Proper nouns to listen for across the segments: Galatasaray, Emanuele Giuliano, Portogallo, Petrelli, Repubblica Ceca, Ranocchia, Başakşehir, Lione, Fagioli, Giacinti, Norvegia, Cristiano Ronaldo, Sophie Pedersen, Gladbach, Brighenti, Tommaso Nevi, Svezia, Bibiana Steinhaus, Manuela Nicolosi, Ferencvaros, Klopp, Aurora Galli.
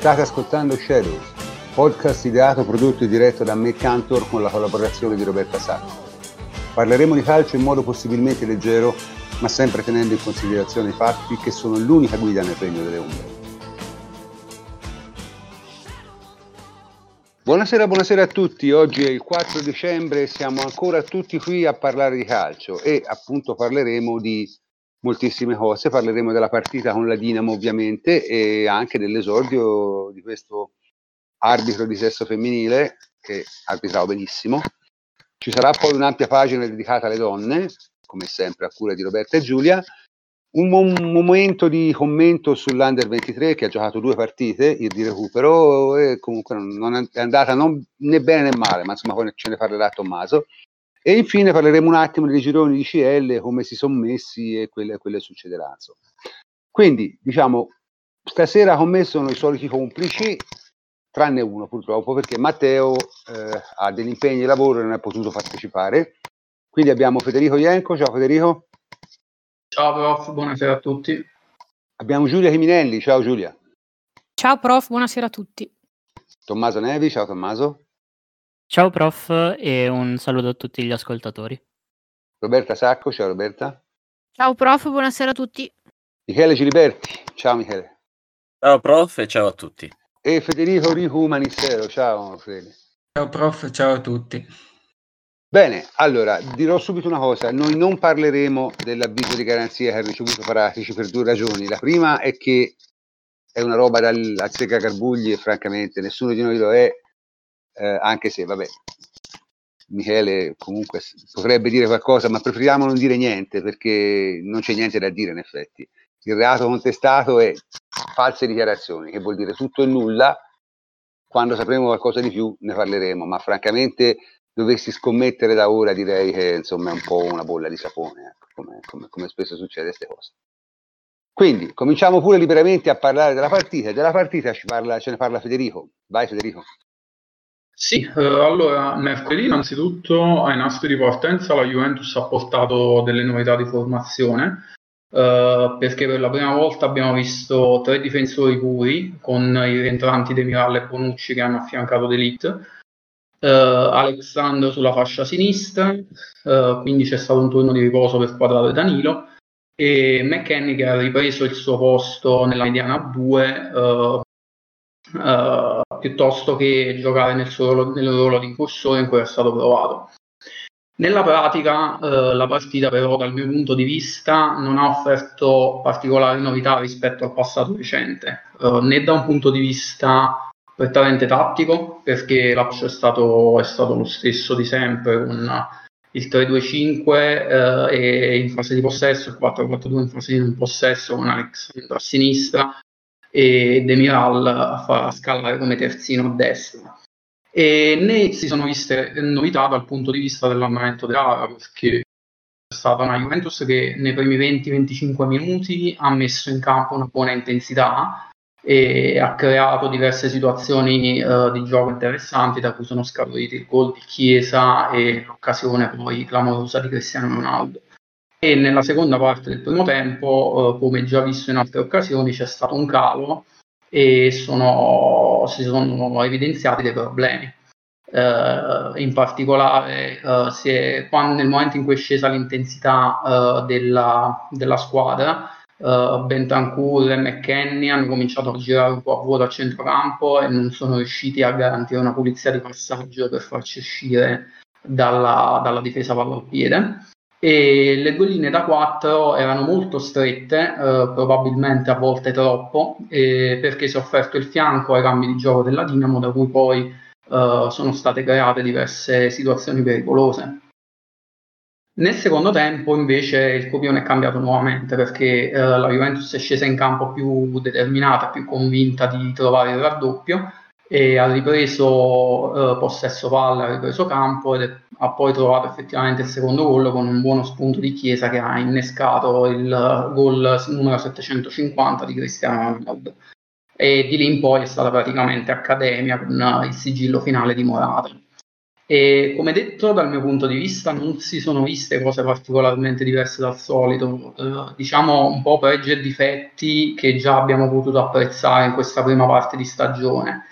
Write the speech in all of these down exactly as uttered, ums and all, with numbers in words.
State ascoltando Shadows, podcast ideato, prodotto e diretto da me, Cantor, con la collaborazione di Roberta Sacco. Parleremo di calcio in modo possibilmente leggero, ma sempre tenendo in considerazione i fatti che sono l'unica guida nel regno delle ombre. Buonasera, buonasera a tutti. Oggi è il quattro dicembre e siamo ancora tutti qui a parlare di calcio e appunto parleremo di moltissime cose. Parleremo della partita con la Dinamo ovviamente e anche dell'esordio di questo arbitro di sesso femminile che arbitrava benissimo. Ci sarà poi un'ampia pagina dedicata alle donne, come sempre a cura di Roberta e Giulia. Un momento di commento sull'Under ventitré che ha giocato due partite di recupero e comunque non è andata non, né bene né male, ma insomma poi ce ne parlerà Tommaso. E infine parleremo un attimo dei gironi di C L, come si sono messi e quelle, quelle succederà. Insomma. Quindi diciamo stasera con me sono i soliti complici, tranne uno purtroppo perché Matteo eh, ha degli impegni di lavoro e non è potuto partecipare. Quindi abbiamo Federico Ienco. Ciao Federico. Ciao prof, buonasera a tutti. Abbiamo Giulia Chiminelli, ciao Giulia. Ciao prof, buonasera a tutti. Tommaso Nevi, ciao Tommaso. Ciao prof e un saluto a tutti gli ascoltatori. Roberta Sacco, ciao Roberta. Ciao prof, buonasera a tutti. Michele Ciliberti, ciao Michele. Ciao prof e ciao a tutti. E Federico Ricomanissero, ciao Fede. Ciao prof, ciao a tutti. Bene, allora dirò subito una cosa, noi non parleremo dell'avviso di garanzia che ha ricevuto Paratici per due ragioni. La prima è che è una roba dal azzeccagarbugli e francamente nessuno di noi lo è, eh, anche se vabbè, Michele comunque potrebbe dire qualcosa, ma preferiamo non dire niente perché non c'è niente da dire in effetti. Il reato contestato è false dichiarazioni, che vuol dire tutto e nulla. Quando sapremo qualcosa di più ne parleremo, ma francamente dovessi scommettere da ora direi che insomma è un po' una bolla di sapone, ecco, come, come, come spesso succede queste cose. Quindi cominciamo pure liberamente a parlare della partita, e della partita ci parla, ce ne parla Federico. Vai Federico. Sì, eh, allora mercoledì innanzitutto ai nastri di partenza la Juventus ha portato delle novità di formazione, eh, perché per la prima volta abbiamo visto tre difensori puri con i rientranti Demiral e Bonucci che hanno affiancato De Ligt. Uh, Alexandro sulla fascia sinistra, uh, quindi c'è stato un turno di riposo per Quadrato e Danilo, e McKennie che ha ripreso il suo posto nella mediana due uh, uh, piuttosto che giocare nel suo ruolo, nel ruolo di incursore in cui è stato provato. Nella pratica uh, la partita però dal mio punto di vista non ha offerto particolari novità rispetto al passato recente, uh, né da un punto di vista prettamente tattico, perché l'approccio è stato, è stato lo stesso di sempre, con il tre due cinque eh, e in fase di possesso, il quattro quattro due in fase di non possesso, con Alexandro a sinistra e Demiral a far scalare come terzino a destra. E né si sono viste novità dal punto di vista dell'andamento dell'area, perché è stata una Juventus che nei primi venti venticinque minuti ha messo in campo una buona intensità, e ha creato diverse situazioni uh, di gioco interessanti, da cui sono scaturiti il gol di Chiesa e l'occasione poi clamorosa di Cristiano Ronaldo. E nella seconda parte del primo tempo, uh, come già visto in altre occasioni, c'è stato un calo e sono, si sono evidenziati dei problemi. Uh, in particolare uh, si è, quando, nel momento in cui è scesa l'intensità uh, della, della squadra, Uh, Bentancur e McKennie hanno cominciato a girare un po' a vuoto a centrocampo e non sono riusciti a garantire una pulizia di passaggio per farci uscire dalla, dalla difesa pallonpiede, e le due linee da quattro erano molto strette, uh, probabilmente a volte troppo, eh, perché si è offerto il fianco ai cambi di gioco della Dinamo, da cui poi uh, sono state create diverse situazioni pericolose. Nel secondo tempo invece il copione è cambiato nuovamente, perché eh, la Juventus è scesa in campo più determinata, più convinta di trovare il raddoppio, e ha ripreso eh, possesso palla, ha ripreso campo ed è, ha poi trovato effettivamente il secondo gol con un buono spunto di Chiesa che ha innescato il gol numero settecentocinquanta di Cristiano Ronaldo, e di lì in poi è stata praticamente accademia con il sigillo finale di Morata. E come detto, dal mio punto di vista non si sono viste cose particolarmente diverse dal solito, eh, diciamo un po' pregi e difetti che già abbiamo potuto apprezzare in questa prima parte di stagione.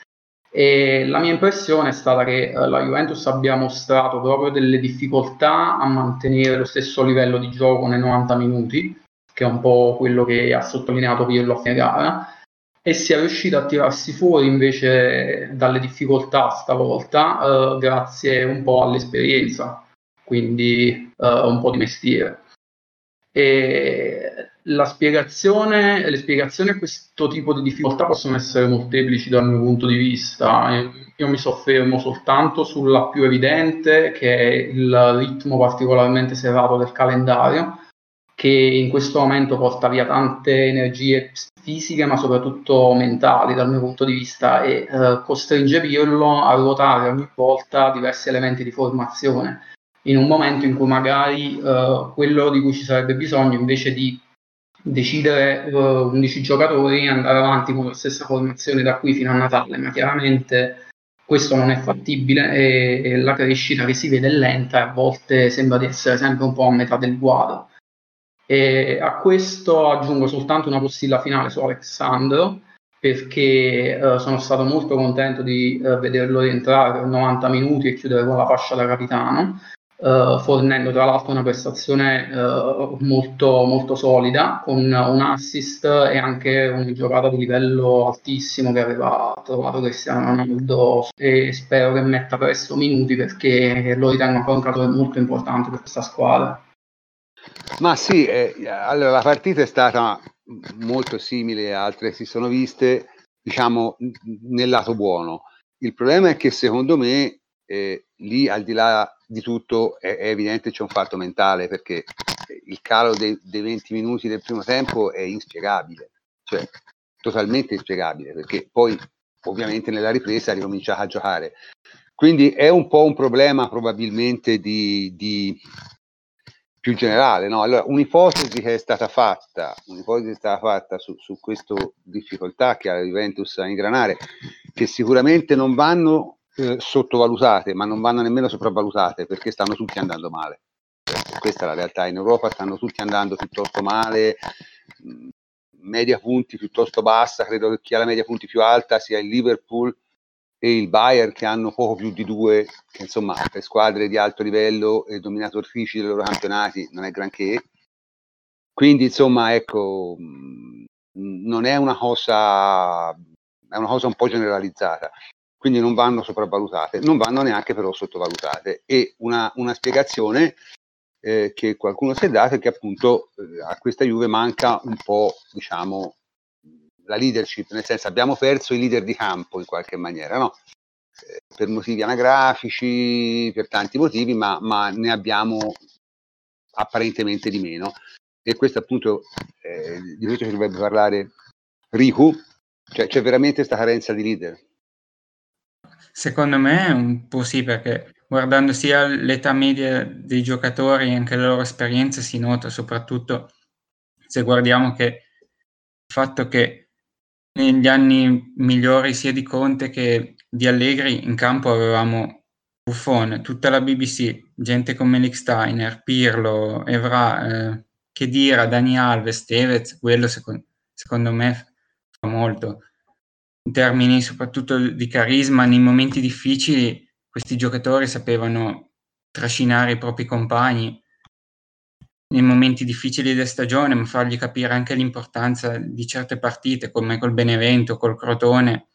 E la mia impressione è stata che eh, la Juventus abbia mostrato proprio delle difficoltà a mantenere lo stesso livello di gioco nei novanta minuti, che è un po' quello che ha sottolineato Pirlo a fine gara, e si è riuscita a tirarsi fuori invece dalle difficoltà stavolta eh, grazie un po' all'esperienza, quindi eh, un po' di mestiere. E la spiegazione, le spiegazioni a questo tipo di difficoltà possono essere molteplici dal mio punto di vista. Io mi soffermo soltanto sulla più evidente, che è il ritmo particolarmente serrato del calendario, che in questo momento porta via tante energie fisiche ma soprattutto mentali dal mio punto di vista, e eh, costringe Pirlo a ruotare ogni volta diversi elementi di formazione in un momento in cui magari eh, quello di cui ci sarebbe bisogno, invece di decidere eh, undici giocatori e andare avanti con la stessa formazione da qui fino a Natale, ma chiaramente questo non è fattibile, e, e la crescita che si vede è lenta e a volte sembra di essere sempre un po' a metà del guado. E a questo aggiungo soltanto una postilla finale su Alessandro, perché eh, sono stato molto contento di eh, vederlo rientrare per novanta minuti e chiudere con la fascia da capitano, eh, fornendo tra l'altro una prestazione eh, molto, molto solida, con un assist e anche una giocata di livello altissimo che aveva trovato Cristiano Ronaldo, e spero che metta presto minuti, perché lo ritengo ancora un giocatore molto importante per questa squadra. Ma sì, eh, allora la partita è stata molto simile a altre si sono viste, diciamo, nel lato buono. Il problema è che secondo me eh, lì, al di là di tutto, è, è evidente c'è un fatto mentale, perché il calo dei, dei venti minuti del primo tempo è inspiegabile, cioè totalmente inspiegabile, perché poi ovviamente nella ripresa ha ricominciato a giocare. Quindi è un po' un problema probabilmente di... di più generale, no? Allora, un'ipotesi che è stata fatta, un'ipotesi è stata fatta su, su questa difficoltà che ha la Juventus a ingranare, che sicuramente non vanno eh, sottovalutate, ma non vanno nemmeno sopravvalutate, perché stanno tutti andando male. Questa è la realtà, in Europa stanno tutti andando piuttosto male, media punti piuttosto bassa, credo che chi ha la media punti più alta sia il Liverpool e il Bayern, che hanno poco più di due, che insomma per squadre di alto livello e dominatrici dei loro campionati non è granché. Quindi insomma, ecco, non è una cosa, è una cosa un po' generalizzata, quindi non vanno sopravvalutate, non vanno neanche però sottovalutate. E una, una spiegazione eh, che qualcuno si è dato è che appunto eh, a questa Juve manca un po', diciamo, la leadership, nel senso abbiamo perso i leader di campo in qualche maniera, no? Eh, per motivi anagrafici, per tanti motivi, ma, ma ne abbiamo apparentemente di meno. E questo appunto, eh, di questo ci dovrebbe parlare Riku, cioè c'è veramente questa carenza di leader. Secondo me un po' sì, perché guardando sia l'età media dei giocatori e anche la loro esperienza si nota, soprattutto se guardiamo che il fatto che negli anni migliori sia di Conte che di Allegri in campo avevamo Buffon, tutta la B B C, gente come Lichtsteiner, Pirlo, Evra, eh, Khedira, Dani Alves, Tevez. Quello secondo, secondo me fa molto in termini soprattutto di carisma. Nei momenti difficili questi giocatori sapevano trascinare i propri compagni nei momenti difficili della stagione, ma fargli capire anche l'importanza di certe partite, come col Benevento, col Crotone,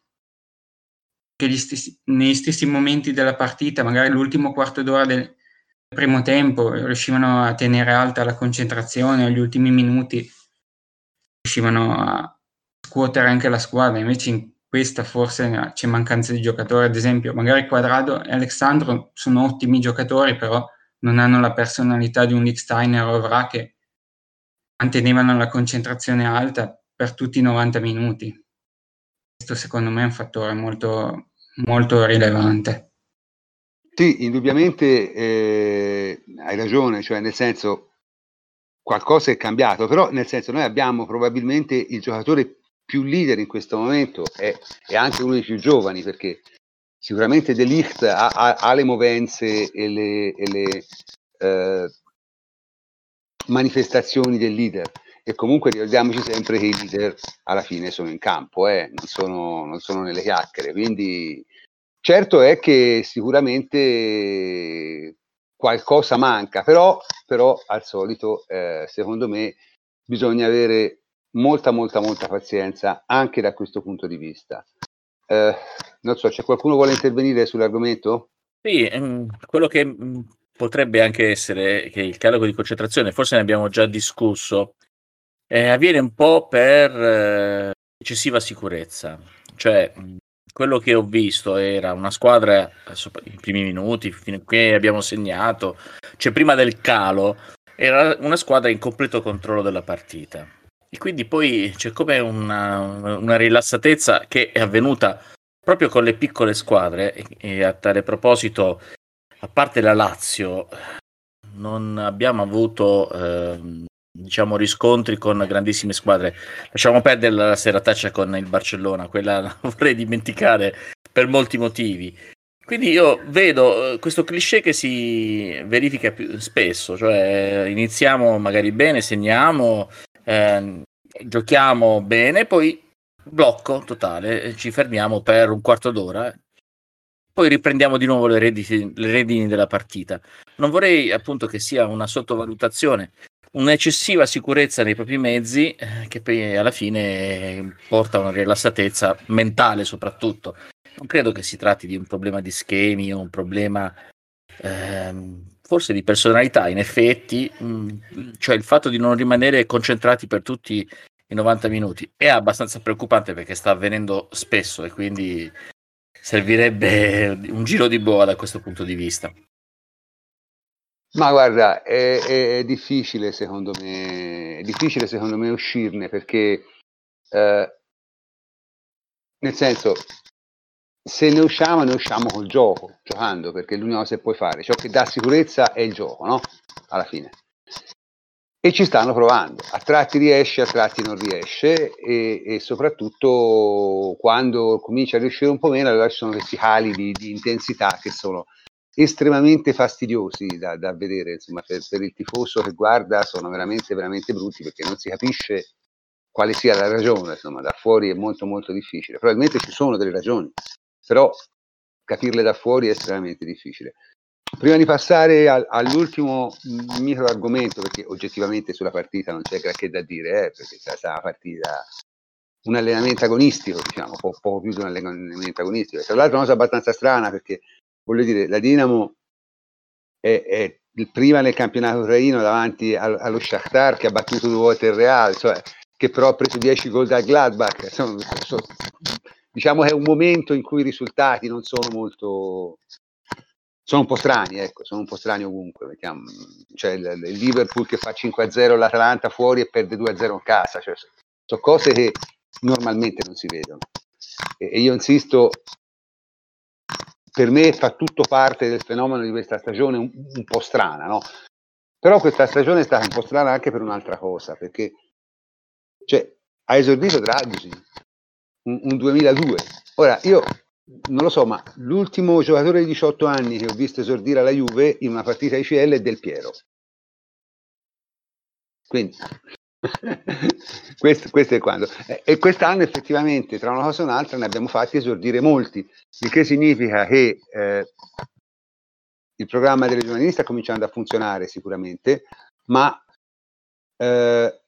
che gli stessi, negli stessi momenti della partita, magari l'ultimo quarto d'ora del primo tempo, riuscivano a tenere alta la concentrazione, agli ultimi minuti riuscivano a scuotere anche la squadra. Invece in questa forse c'è mancanza di giocatori, ad esempio magari Quadrado e Alessandro sono ottimi giocatori, però non hanno la personalità di un Lichtsteiner o Evra che mantenevano la concentrazione alta per tutti i novanta minuti. Questo secondo me è un fattore molto, molto rilevante. Sì, indubbiamente eh, hai ragione, cioè nel senso qualcosa è cambiato, però nel senso noi abbiamo probabilmente il giocatore più leader in questo momento, è, è anche uno dei più giovani, perché sicuramente De Ligt ha, ha, ha le movenze e le, e le eh, manifestazioni del leader, e comunque ricordiamoci sempre che i leader alla fine sono in campo, eh, non, sono, non sono nelle chiacchiere, quindi certo è che sicuramente qualcosa manca, però, però al solito eh, secondo me bisogna avere molta molta molta pazienza anche da questo punto di vista. Eh, non so, c'è qualcuno che vuole intervenire sull'argomento? Sì, ehm, quello che mh, potrebbe anche essere che il carico di concentrazione, forse ne abbiamo già discusso, eh, avviene un po' per eh, eccessiva sicurezza, cioè mh, quello che ho visto era una squadra i primi minuti, fino a qui abbiamo segnato, cioè prima del calo era una squadra in completo controllo della partita. E quindi poi c'è come una, una rilassatezza che è avvenuta proprio con le piccole squadre, e a tale proposito, a parte la Lazio, non abbiamo avuto eh, diciamo riscontri con grandissime squadre. Lasciamo perdere la serataccia con il Barcellona, quella la vorrei dimenticare per molti motivi. Quindi io vedo questo cliché che si verifica più spesso, cioè iniziamo magari bene, segniamo, Eh, giochiamo bene, poi blocco totale, ci fermiamo per un quarto d'ora, poi riprendiamo di nuovo le redini, le redini della partita. Non vorrei appunto che sia una sottovalutazione, un'eccessiva sicurezza nei propri mezzi eh, che poi alla fine porta a una rilassatezza mentale soprattutto. Non credo che si tratti di un problema di schemi o un problema ehm, forse di personalità, in effetti, mh, cioè il fatto di non rimanere concentrati per tutti i novanta minuti è abbastanza preoccupante, perché sta avvenendo spesso e quindi servirebbe un giro di boa da questo punto di vista. Ma guarda, è, è, è difficile secondo me, è difficile secondo me uscirne, perché eh, nel senso, se ne usciamo, ne usciamo col gioco, giocando, perché l'unica cosa che puoi fare, ciò che dà sicurezza è il gioco, no? Alla fine. E ci stanno provando, a tratti riesce, a tratti non riesce, e, e soprattutto quando comincia a riuscire un po' meno, allora ci sono questi cali di, di intensità che sono estremamente fastidiosi da, da vedere, insomma, per, per il tifoso che guarda sono veramente, veramente brutti, perché non si capisce quale sia la ragione, insomma, da fuori è molto, molto difficile. Probabilmente ci sono delle ragioni, però capirle da fuori è estremamente difficile. Prima di passare al, all'ultimo micro argomento, perché oggettivamente sulla partita non c'è granché da dire, eh, perché è stata una partita, un allenamento agonistico, diciamo, poco, poco più di un allenamento agonistico. E tra l'altro è una cosa abbastanza strana, perché voglio dire, la Dinamo è, è prima nel campionato ucraino davanti al, allo Shakhtar, che ha battuto due volte il Real, cioè, che però ha preso dieci gol dal Gladbach, insomma, so, diciamo che è un momento in cui i risultati non sono molto, sono un po' strani, ecco, sono un po' strani ovunque, mettiamo, cioè il, il Liverpool che fa cinque a zero l'Atalanta fuori e perde due a zero in casa, cioè, sono cose che normalmente non si vedono, e, e io insisto, per me fa tutto parte del fenomeno di questa stagione un, un po' strana, no? Però questa stagione è stata un po' strana anche per un'altra cosa, perché cioè, ha esordito Dragusin, un duemiladue. Ora io non lo so, ma l'ultimo giocatore di diciotto anni che ho visto esordire alla Juve in una partita I C L è Del Piero, quindi questo, questo è quando, e quest'anno effettivamente tra una cosa e un'altra ne abbiamo fatti esordire molti, il che significa che eh, il programma delle giovanili sta cominciando a funzionare sicuramente, ma eh,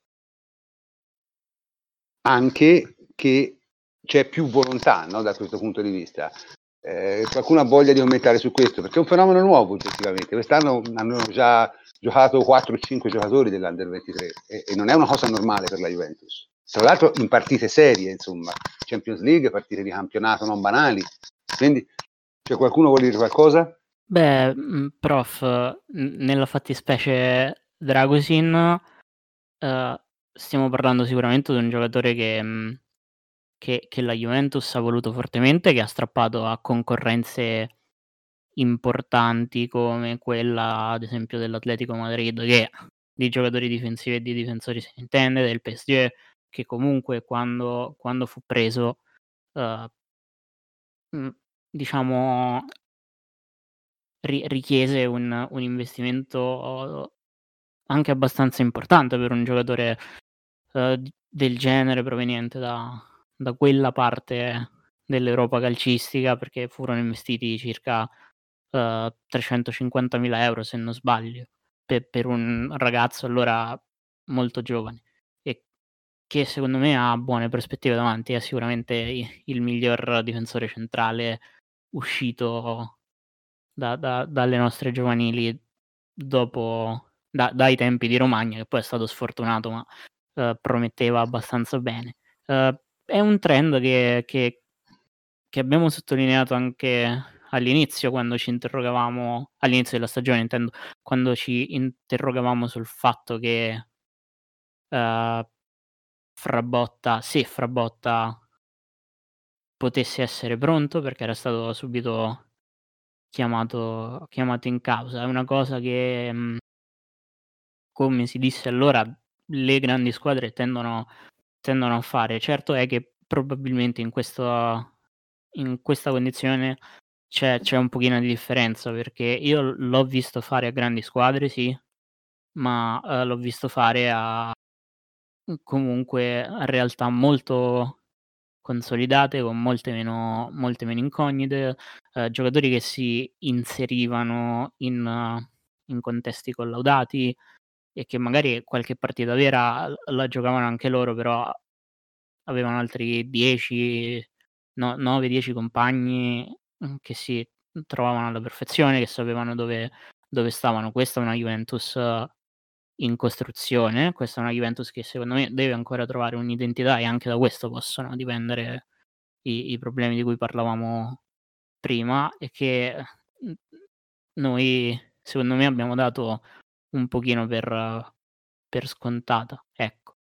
anche che c'è più volontà, no, da questo punto di vista. Eh, qualcuno ha voglia di commentare su questo, perché è un fenomeno nuovo oggettivamente. Quest'anno hanno già giocato quattro o cinque giocatori dell'Under ventitré e, e non è una cosa normale per la Juventus. Tra l'altro in partite serie, insomma, Champions League, partite di campionato non banali. Quindi, cioè, qualcuno vuole dire qualcosa? Beh, prof, nella fattispecie Dragusin, eh, stiamo parlando sicuramente di un giocatore che... Che, che la Juventus ha voluto fortemente, che ha strappato a concorrenze importanti come quella ad esempio dell'Atletico Madrid, che di giocatori difensivi e di difensori si intende, del P S G, che comunque quando, quando fu preso uh, diciamo, ri- richiese un, un investimento anche abbastanza importante per un giocatore eh, del genere proveniente da, da quella parte dell'Europa calcistica, perché furono investiti circa eh, trecentocinquantamila euro, se non sbaglio, per, per un ragazzo allora molto giovane, e che secondo me ha buone prospettive davanti. È sicuramente il miglior difensore centrale uscito da, da, dalle nostre giovanili dopo, da, dai tempi di Romagna, che poi è stato sfortunato, ma eh, prometteva abbastanza bene. Eh, è un trend che, che, che abbiamo sottolineato anche all'inizio, quando ci interrogavamo, all'inizio della stagione intendo, quando ci interrogavamo sul fatto che Uh, Frabotta, se Frabotta potesse essere pronto, perché era stato subito chiamato, chiamato in causa. È una cosa che, mh, come si disse allora, le grandi squadre tendono, tendono a fare. Certo è che probabilmente in, questo, in questa condizione c'è, c'è un pochino di differenza, perché io l'ho visto fare a grandi squadre, sì, ma uh, l'ho visto fare a comunque realtà molto consolidate, con molte meno, molte meno incognite, eh, giocatori che si inserivano in, uh, in contesti collaudati e che magari qualche partita vera la giocavano anche loro, però avevano altri dieci, no, nove dieci compagni che si trovavano alla perfezione, che sapevano dove, dove stavano. Questa è una Juventus uh, in costruzione, questa è una Juventus che secondo me deve ancora trovare un'identità, e anche da questo possono dipendere i, i problemi di cui parlavamo prima, e che noi secondo me abbiamo dato un pochino per, per scontata, ecco.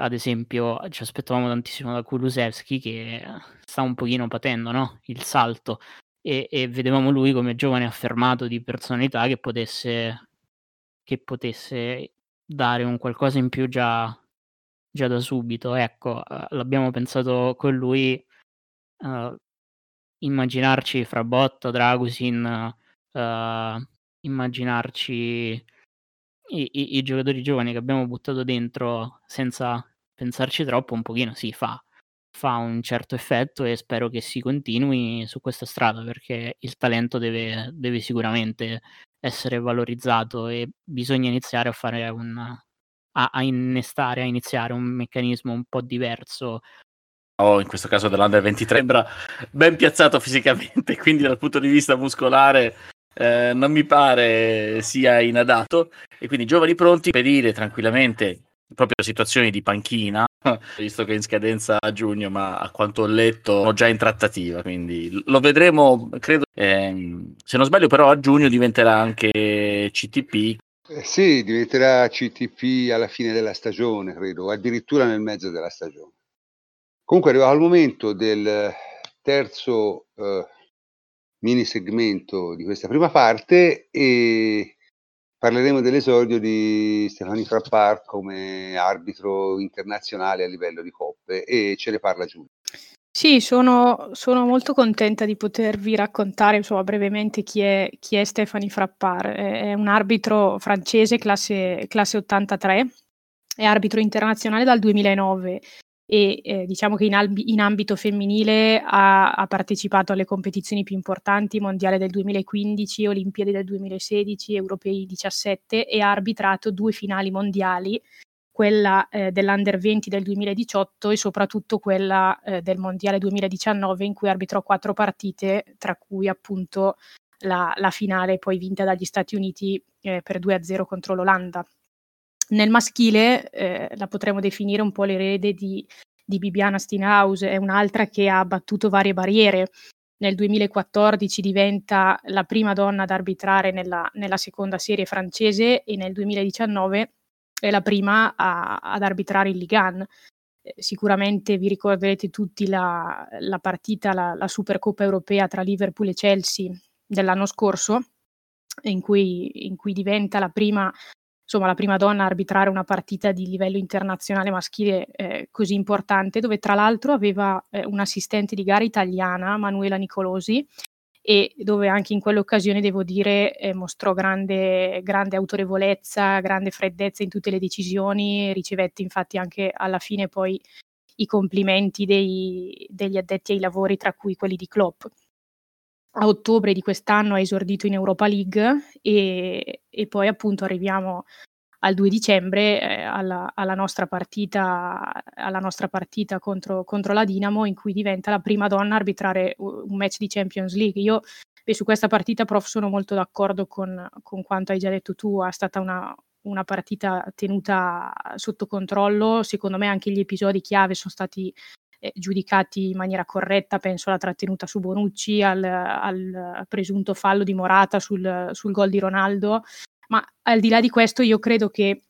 Ad esempio ci aspettavamo tantissimo da Kulusevski, che sta un pochino patendo, no? Il salto, e, e vedevamo lui come giovane affermato di personalità che potesse che potesse dare un qualcosa in più già, già da subito, ecco. L'abbiamo pensato con lui, uh, immaginarci Frabotta, Dragusin, uh, immaginarci i, i, i giocatori giovani che abbiamo buttato dentro senza pensarci troppo, un pochino si sì, fa, fa un certo effetto, e spero che si continui su questa strada, perché il talento deve, deve sicuramente essere valorizzato, e bisogna iniziare a fare un a, a innestare, a iniziare un meccanismo un po' diverso. Oh, in questo caso dell'Under ventitré sembra ben piazzato fisicamente, quindi dal punto di vista muscolare eh, non mi pare sia inadatto, e quindi giovani pronti per dire tranquillamente proprio situazioni di panchina, visto che è in scadenza a giugno, ma a quanto ho letto sono già in trattativa, quindi lo vedremo, credo, eh, se non sbaglio però a giugno diventerà anche C T P. Eh sì, diventerà C T P alla fine della stagione, credo, addirittura nel mezzo della stagione. Comunque arriva al momento del terzo eh, mini segmento di questa prima parte, e parleremo dell'esordio di Stéphanie Frappart come arbitro internazionale a livello di coppe, e ce ne parla Giulia. Sì, sono, sono molto contenta di potervi raccontare, insomma, brevemente chi è, chi è Stéphanie Frappart. È un arbitro francese, classe, classe ottantatré, è arbitro internazionale dal duemilanove e eh, diciamo che in, albi, in ambito femminile ha, ha partecipato alle competizioni più importanti, mondiale del duemilaquindici, olimpiadi del duemilasedici, europei diciassette, e ha arbitrato due finali mondiali, quella eh, dell'Under venti del duemiladiciotto e soprattutto quella eh, del mondiale duemiladiciannove, in cui arbitrò quattro partite, tra cui appunto la, la finale poi vinta dagli Stati Uniti eh, per due a zero contro l'Olanda. Nel maschile eh, la potremmo definire un po' l'erede di, di Bibiana Steinhaus, è un'altra che ha battuto varie barriere. Nel duemilaquattordici diventa la prima donna ad arbitrare nella, nella seconda serie francese, e nel duemiladiciannove è la prima a, ad arbitrare in Ligue uno. Sicuramente vi ricorderete tutti la, la partita, la, la Supercoppa europea tra Liverpool e Chelsea dell'anno scorso, in cui, in cui diventa la prima insomma la prima donna a arbitrare una partita di livello internazionale maschile eh, così importante, dove tra l'altro aveva eh, un assistente di gara italiana, Manuela Nicolosi, e dove anche in quell'occasione, devo dire, eh, mostrò grande, grande autorevolezza, grande freddezza in tutte le decisioni. Ricevette infatti anche alla fine poi i complimenti dei, degli addetti ai lavori, tra cui quelli di Klopp. A ottobre di quest'anno ha esordito in Europa League e, e poi appunto arriviamo al due dicembre eh, alla, alla nostra partita, alla nostra partita contro, contro la Dinamo, in cui diventa la prima donna a arbitrare un match di Champions League. Io beh, su questa partita, prof, sono molto d'accordo con, con quanto hai già detto tu. È stata una, una partita tenuta sotto controllo. Secondo me anche gli episodi chiave sono stati Eh, giudicati in maniera corretta. Penso alla trattenuta su Bonucci, al, al presunto fallo di Morata sul, sul gol di Ronaldo, ma al di là di questo io credo che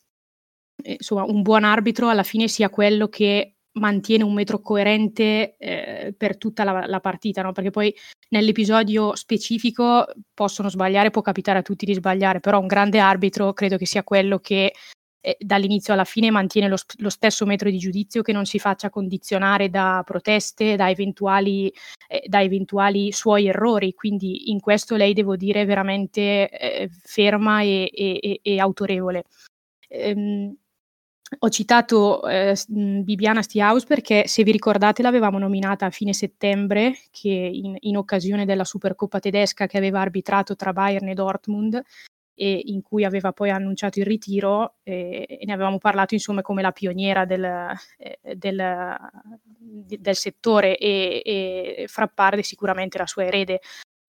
eh, insomma, un buon arbitro alla fine sia quello che mantiene un metro coerente eh, per tutta la, la partita, no? Perché poi nell'episodio specifico possono sbagliare, può capitare a tutti di sbagliare, però un grande arbitro credo che sia quello che dall'inizio alla fine mantiene lo, lo stesso metro di giudizio, che non si faccia condizionare da proteste, da eventuali, eh, da eventuali suoi errori. Quindi in questo lei, devo dire, è veramente eh, ferma e, e, e autorevole. Ehm, ho citato eh, Bibiana Steinhaus perché, se vi ricordate, l'avevamo nominata a fine settembre, che in, in occasione della Supercoppa tedesca che aveva arbitrato tra Bayern e Dortmund, e in cui aveva poi annunciato il ritiro, eh, e ne avevamo parlato insomma come la pioniera del, eh, del, del settore, e, e Frappart è sicuramente la sua erede.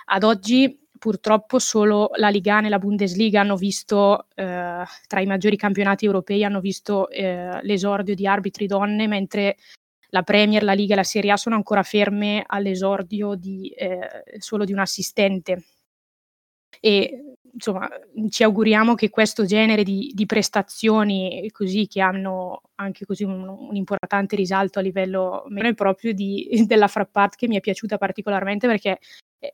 Ad oggi purtroppo solo la Ligane e la Bundesliga hanno visto, eh, tra i maggiori campionati europei, hanno visto eh, l'esordio di arbitri donne, mentre la Premier, la Liga e la Serie A sono ancora ferme all'esordio di, eh, solo di un assistente. E insomma, ci auguriamo che questo genere di, di prestazioni, così, che hanno anche così un, un importante risalto a livello meno proprio di, della Frappart, che mi è piaciuta particolarmente perché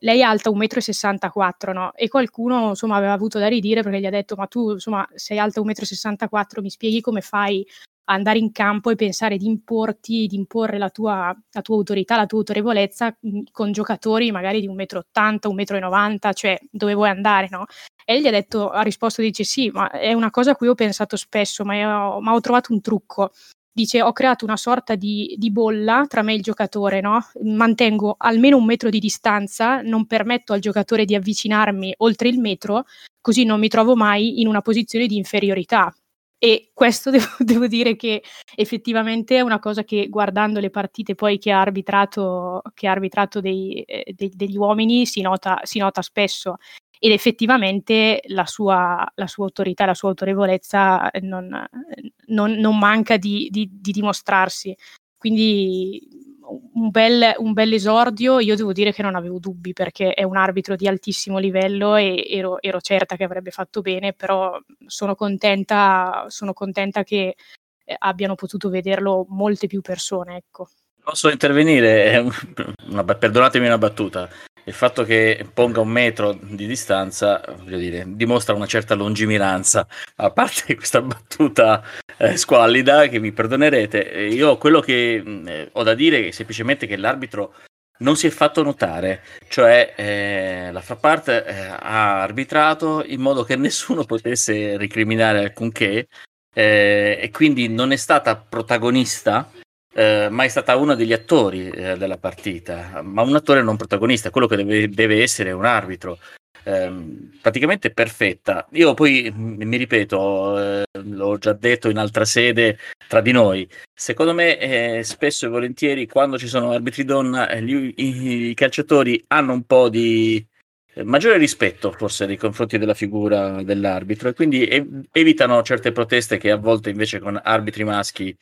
lei è alta uno virgola sessantaquattro metri, no? E qualcuno insomma aveva avuto da ridire perché gli ha detto: ma tu insomma sei alta uno virgola sessantaquattro metri, mi spieghi come fai ad andare in campo e pensare di importi, di imporre la tua, la tua autorità, la tua autorevolezza con giocatori magari di uno virgola ottanta metri, uno virgola novanta metri, cioè dove vuoi andare, no? E gli ha detto, ha risposto, dice: sì, ma è una cosa a cui ho pensato spesso, ma, ho, ma ho trovato un trucco. Dice: ho creato una sorta di, di bolla tra me e il giocatore, no? Mantengo almeno un metro di distanza, non permetto al giocatore di avvicinarmi oltre il metro, così non mi trovo mai in una posizione di inferiorità. E questo devo, devo dire che effettivamente è una cosa che, guardando le partite poi che ha arbitrato, che ha arbitrato dei, eh, de, degli uomini, si nota, si nota spesso. Ed effettivamente la sua, la sua autorità, la sua autorevolezza non, non, non manca di, di, di dimostrarsi. Quindi un bel, un bel esordio. Io devo dire che non avevo dubbi, perché è un arbitro di altissimo livello e ero, ero certa che avrebbe fatto bene, però sono contenta, sono contenta che abbiano potuto vederlo molte più persone, ecco. Posso intervenire? Una, perdonatemi una battuta. Il fatto che ponga un metro di distanza, voglio dire, dimostra una certa lungimiranza. A parte questa battuta eh, squallida, che mi perdonerete, io quello che eh, ho da dire è semplicemente che l'arbitro non si è fatto notare. Cioè eh, la Frappart eh, ha arbitrato in modo che nessuno potesse recriminare alcunché, eh, e quindi non è stata protagonista. Eh, ma è stata uno degli attori eh, della partita, ma un attore non protagonista, quello che deve, deve essere un arbitro eh, praticamente perfetta. Io poi mi ripeto, eh, l'ho già detto in altra sede tra di noi, secondo me eh, spesso e volentieri quando ci sono arbitri donna eh, gli, i, i calciatori hanno un po' di eh, maggiore rispetto forse nei confronti della figura dell'arbitro, e quindi ev- evitano certe proteste che a volte invece con arbitri maschi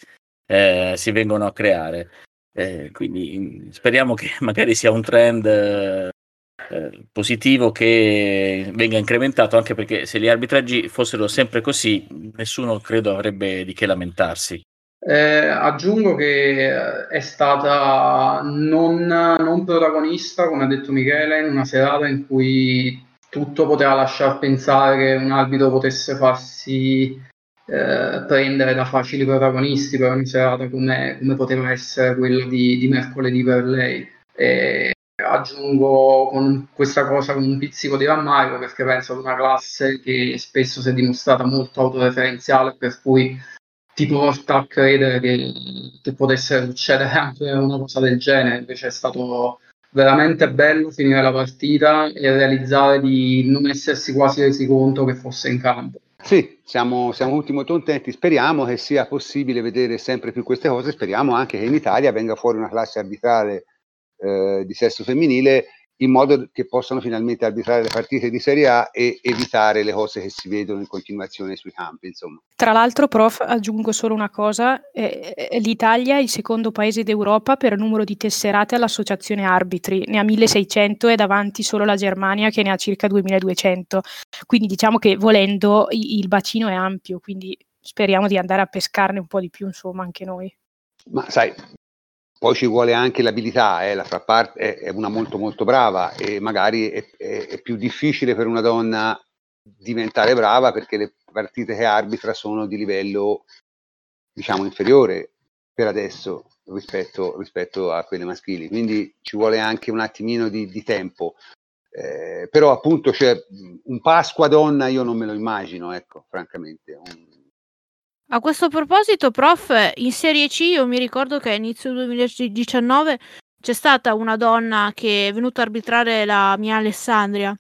Eh, si vengono a creare, eh, quindi speriamo che magari sia un trend eh, positivo che venga incrementato, anche perché se gli arbitraggi fossero sempre così nessuno credo avrebbe di che lamentarsi. Eh, aggiungo che è stata non, non protagonista, come ha detto Michele, in una serata in cui tutto poteva lasciar pensare che un arbitro potesse farsi Eh, prendere da facili protagonisti per una serata come, come poteva essere quella di, di mercoledì per lei. E aggiungo con questa cosa con un pizzico di rammarico, perché penso ad una classe che spesso si è dimostrata molto autoreferenziale, per cui ti porta a credere che, che potesse succedere anche una cosa del genere. Invece è stato veramente bello finire la partita e realizzare di non essersi quasi resi conto che fosse in campo. Sì, siamo, siamo ultimo contenti, speriamo che sia possibile vedere sempre più queste cose, speriamo anche che in Italia venga fuori una classe arbitrale eh, di sesso femminile, in modo che possano finalmente arbitrare le partite di Serie A e evitare le cose che si vedono in continuazione sui campi, insomma. Tra l'altro, prof, aggiungo solo una cosa, eh, l'Italia è il secondo paese d'Europa per numero di tesserate all'associazione arbitri, ne ha milleseicento e davanti solo la Germania che ne ha circa duemiladuecento, quindi diciamo che volendo il bacino è ampio, quindi speriamo di andare a pescarne un po' di più, insomma, anche noi. Ma sai... Poi ci vuole anche l'abilità, eh? La Frappart è, è una molto molto brava e magari è, è, è più difficile per una donna diventare brava perché le partite che arbitra sono di livello, diciamo, inferiore per adesso rispetto, rispetto a quelle maschili, quindi ci vuole anche un attimino di, di tempo, eh, però appunto c'è cioè, un Pasqua donna io non me lo immagino, ecco, francamente. Un, A questo proposito, prof, in Serie C io mi ricordo che a inizio duemiladiciannove c'è stata una donna che è venuta a arbitrare la mia Alessandria,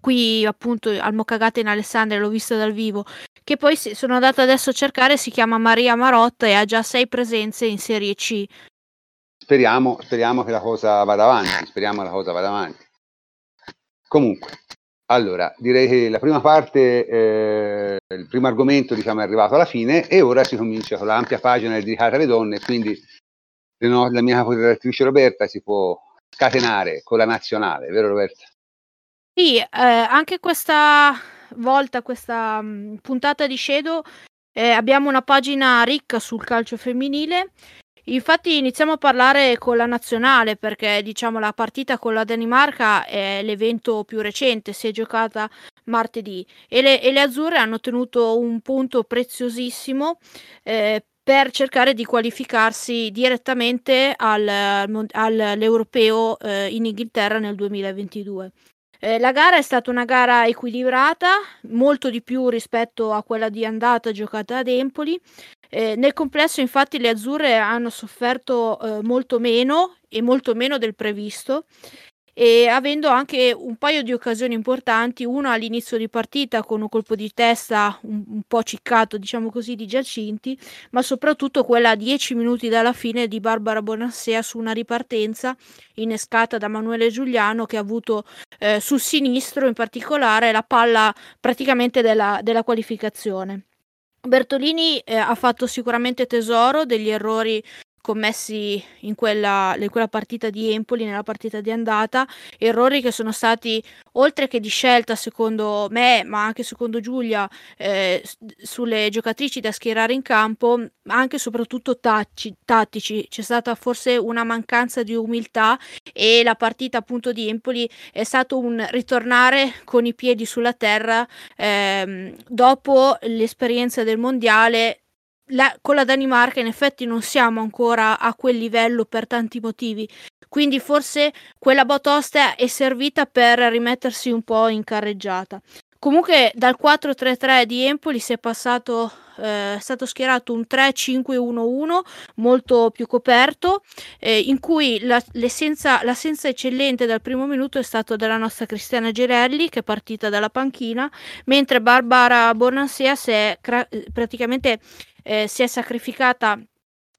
qui appunto al Moccagate in Alessandria, l'ho vista dal vivo, che poi sono andata adesso a cercare, si chiama Maria Marotta e ha già sei presenze in Serie C. Speriamo, speriamo che la cosa vada avanti, speriamo che la cosa vada avanti. Comunque. Allora, direi che la prima parte, eh, il primo argomento, diciamo, è arrivato alla fine e ora si comincia con l'ampia pagina dedicata alle donne, quindi no, la mia caporedattrice Roberta si può scatenare con la nazionale, vero Roberta? Sì, eh, anche questa volta, questa mh, puntata di Shadow, eh, abbiamo una pagina ricca sul calcio femminile. Infatti iniziamo a parlare con la nazionale perché, diciamo, la partita con la Danimarca è l'evento più recente, si è giocata martedì e le, e le azzurre hanno ottenuto un punto preziosissimo eh, per cercare di qualificarsi direttamente al, all'Europeo eh, in Inghilterra nel duemilaventidue. Eh, la gara è stata una gara equilibrata, molto di più rispetto a quella di andata giocata ad Empoli. Eh, nel complesso infatti le azzurre hanno sofferto eh, molto meno e molto meno del previsto, e avendo anche un paio di occasioni importanti, una all'inizio di partita con un colpo di testa un, un po' ciccato, diciamo così, di Giacinti, ma soprattutto quella a dieci minuti dalla fine di Barbara Bonassea su una ripartenza innescata da Emanuele Giuliano, che ha avuto eh, sul sinistro in particolare la palla praticamente della, della qualificazione. Bertolini eh, ha fatto sicuramente tesoro degli errori commessi in quella, in quella partita di Empoli, nella partita di andata, errori che sono stati, oltre che di scelta secondo me, ma anche secondo Giulia, eh, sulle giocatrici da schierare in campo, anche e soprattutto tacci, tattici. C'è stata forse una mancanza di umiltà e la partita appunto di Empoli è stato un ritornare con i piedi sulla terra ehm, dopo l'esperienza del mondiale. La, con la Danimarca in effetti non siamo ancora a quel livello per tanti motivi, quindi forse quella batosta è servita per rimettersi un po' in carreggiata. Comunque dal quattro tre tre di Empoli si è passato, eh, è stato schierato un tre cinque uno uno molto più coperto, eh, in cui la, l'essenza, l'assenza eccellente dal primo minuto è stata della nostra Cristiana Girelli, che è partita dalla panchina, mentre Barbara Bonansea si è cra- praticamente Eh, si è sacrificata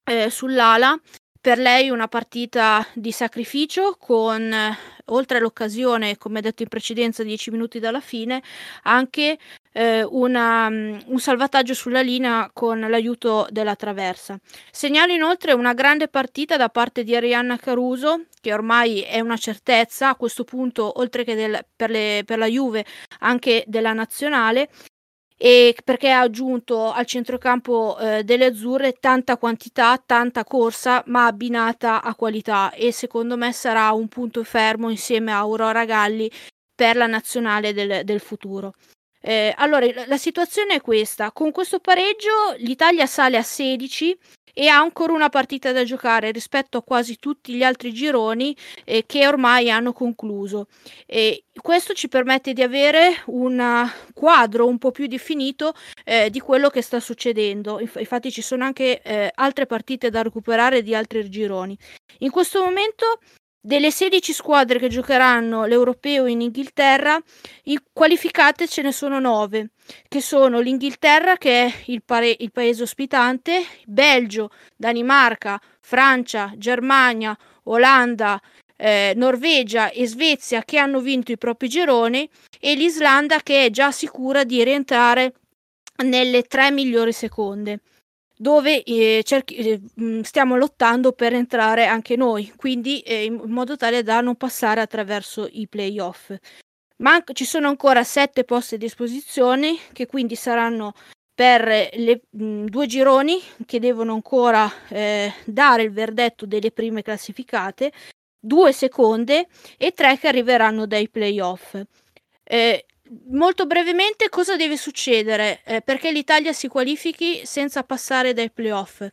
eh, sull'ala. Per lei una partita di sacrificio con, eh, oltre all'occasione, come detto in precedenza, dieci minuti dalla fine, anche eh, una, um, un salvataggio sulla linea con l'aiuto della traversa. Segnalo inoltre una grande partita da parte di Arianna Caruso, che ormai è una certezza a questo punto, oltre che del, per, le, per la Juve, anche della nazionale, e perché ha aggiunto al centrocampo eh, delle azzurre tanta quantità, tanta corsa, ma abbinata a qualità, e secondo me sarà un punto fermo insieme a Aurora Galli per la nazionale del, del futuro. Eh, allora la situazione è questa: con questo pareggio l'Italia sale a sedici e ha ancora una partita da giocare rispetto a quasi tutti gli altri gironi eh, che ormai hanno concluso. E questo ci permette di avere un quadro un po' più definito eh, di quello che sta succedendo. Inf- infatti ci sono anche eh, altre partite da recuperare di altri gironi. In questo momento delle sedici squadre che giocheranno l'Europeo in Inghilterra, i qualificate ce ne sono nove, che sono l'Inghilterra, che è il, pare- il paese ospitante, Belgio, Danimarca, Francia, Germania, Olanda, eh, Norvegia e Svezia, che hanno vinto i propri gironi, e l'Islanda, che è già sicura di rientrare nelle tre migliori seconde, dove eh, cerchi, eh, stiamo lottando per entrare anche noi, quindi eh, in modo tale da non passare attraverso i play-off. Ma anche, ci sono ancora sette posti a disposizione, che quindi saranno per le, mh, due gironi che devono ancora eh, dare il verdetto delle prime classificate, due seconde e tre che arriveranno dai play-off. Eh, Molto brevemente cosa deve succedere eh, perché l'Italia si qualifichi senza passare dai play-off?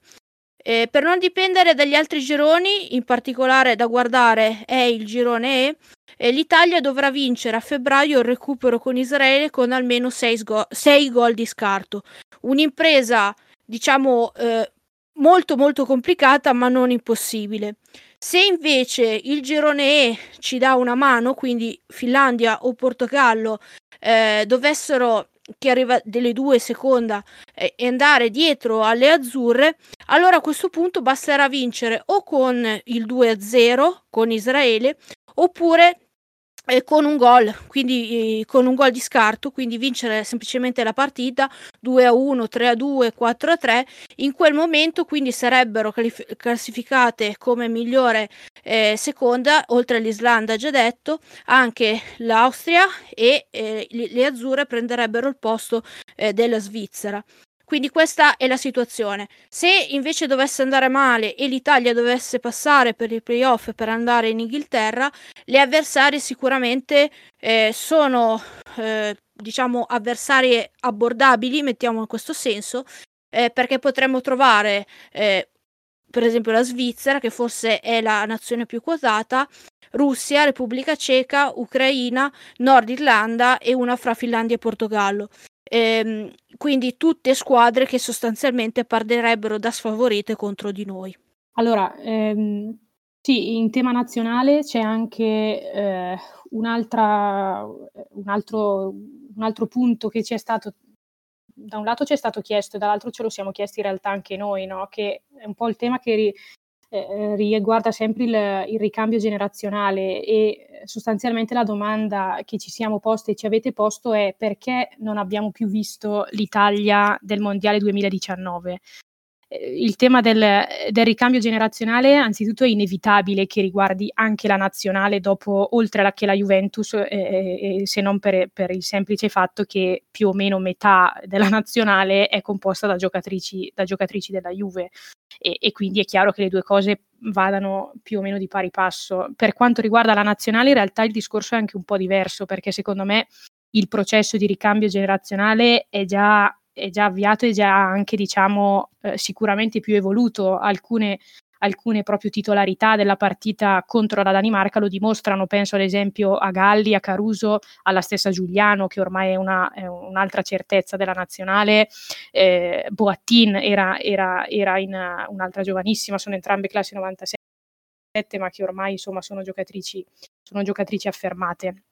Eh, per non dipendere dagli altri gironi, in particolare da guardare è il girone E, eh, l'Italia dovrà vincere a febbraio il recupero con Israele con almeno sei gol di scarto. Un'impresa, diciamo, eh, molto molto complicata, ma non impossibile. Se invece il girone E ci dà una mano, quindi Finlandia o Portogallo eh, dovessero, che arriva delle due seconda, eh, andare dietro alle azzurre, allora a questo punto basterà vincere o con il due a zero con Israele, oppure eh, con un gol, quindi eh, con un gol di scarto, quindi vincere semplicemente la partita due a uno, tre a due, quattro a tre. In quel momento quindi sarebbero calif- classificate come migliore eh, seconda, oltre all'Islanda già detto, anche l'Austria e eh, le, le azzurre prenderebbero il posto eh, della Svizzera. Quindi questa è la situazione. Se invece dovesse andare male e l'Italia dovesse passare per i play-off per andare in Inghilterra, le avversarie sicuramente eh, sono eh, diciamo avversarie abbordabili, mettiamo in questo senso, eh, perché potremmo trovare eh, per esempio la Svizzera, che forse è la nazione più quotata, Russia, Repubblica Ceca, Ucraina, Nord Irlanda e una fra Finlandia e Portogallo. Ehm, quindi tutte squadre che sostanzialmente partirebbero da sfavorite contro di noi. Allora, ehm, sì, in tema nazionale c'è anche eh, un'altra, un, altro, un altro punto che ci è stato, da un lato ci è stato chiesto e dall'altro ce lo siamo chiesti in realtà anche noi, no? Che è un po' il tema che ri, eh, riguarda sempre il, il ricambio generazionale, e sostanzialmente la domanda che ci siamo poste e ci avete posto è: perché non abbiamo più visto l'Italia del Mondiale duemiladiciannove? Il tema del, del ricambio generazionale anzitutto è inevitabile che riguardi anche la nazionale, dopo, oltre alla, che la Juventus, eh, eh, se non per, per il semplice fatto che più o meno metà della nazionale è composta da giocatrici, da giocatrici della Juve. E, e quindi è chiaro che le due cose vadano più o meno di pari passo. Per quanto riguarda la nazionale, in realtà il discorso è anche un po' diverso, perché secondo me il processo di ricambio generazionale è già, è già avviato e già anche, diciamo, eh, sicuramente più evoluto. Alcune, alcune proprio titolarità della partita contro la Danimarca lo dimostrano, penso ad esempio a Galli, a Caruso, alla stessa Giuliano, che ormai è, una, è un'altra certezza della nazionale. eh, Boattin era, era, era in uh, un'altra giovanissima, sono entrambe classi novantasette, ma che ormai insomma sono giocatrici, sono giocatrici affermate.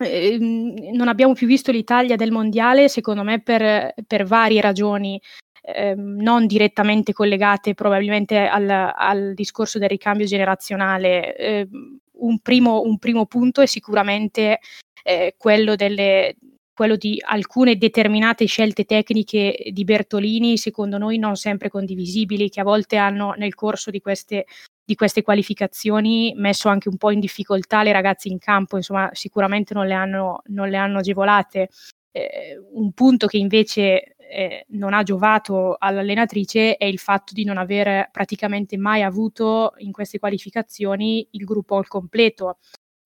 Eh, non abbiamo più visto l'Italia del Mondiale, secondo me per, per varie ragioni, eh, non direttamente collegate probabilmente al, al discorso del ricambio generazionale. Eh, un, primo, un primo punto è sicuramente eh, quello delle... quello di alcune determinate scelte tecniche di Bertolini, secondo noi non sempre condivisibili, che a volte hanno nel corso di queste, di queste qualificazioni messo anche un po' in difficoltà le ragazze in campo, insomma sicuramente non le hanno, non le hanno agevolate. Eh, un punto che invece eh, non ha giovato all'allenatrice è il fatto di non aver praticamente mai avuto in queste qualificazioni il gruppo al completo.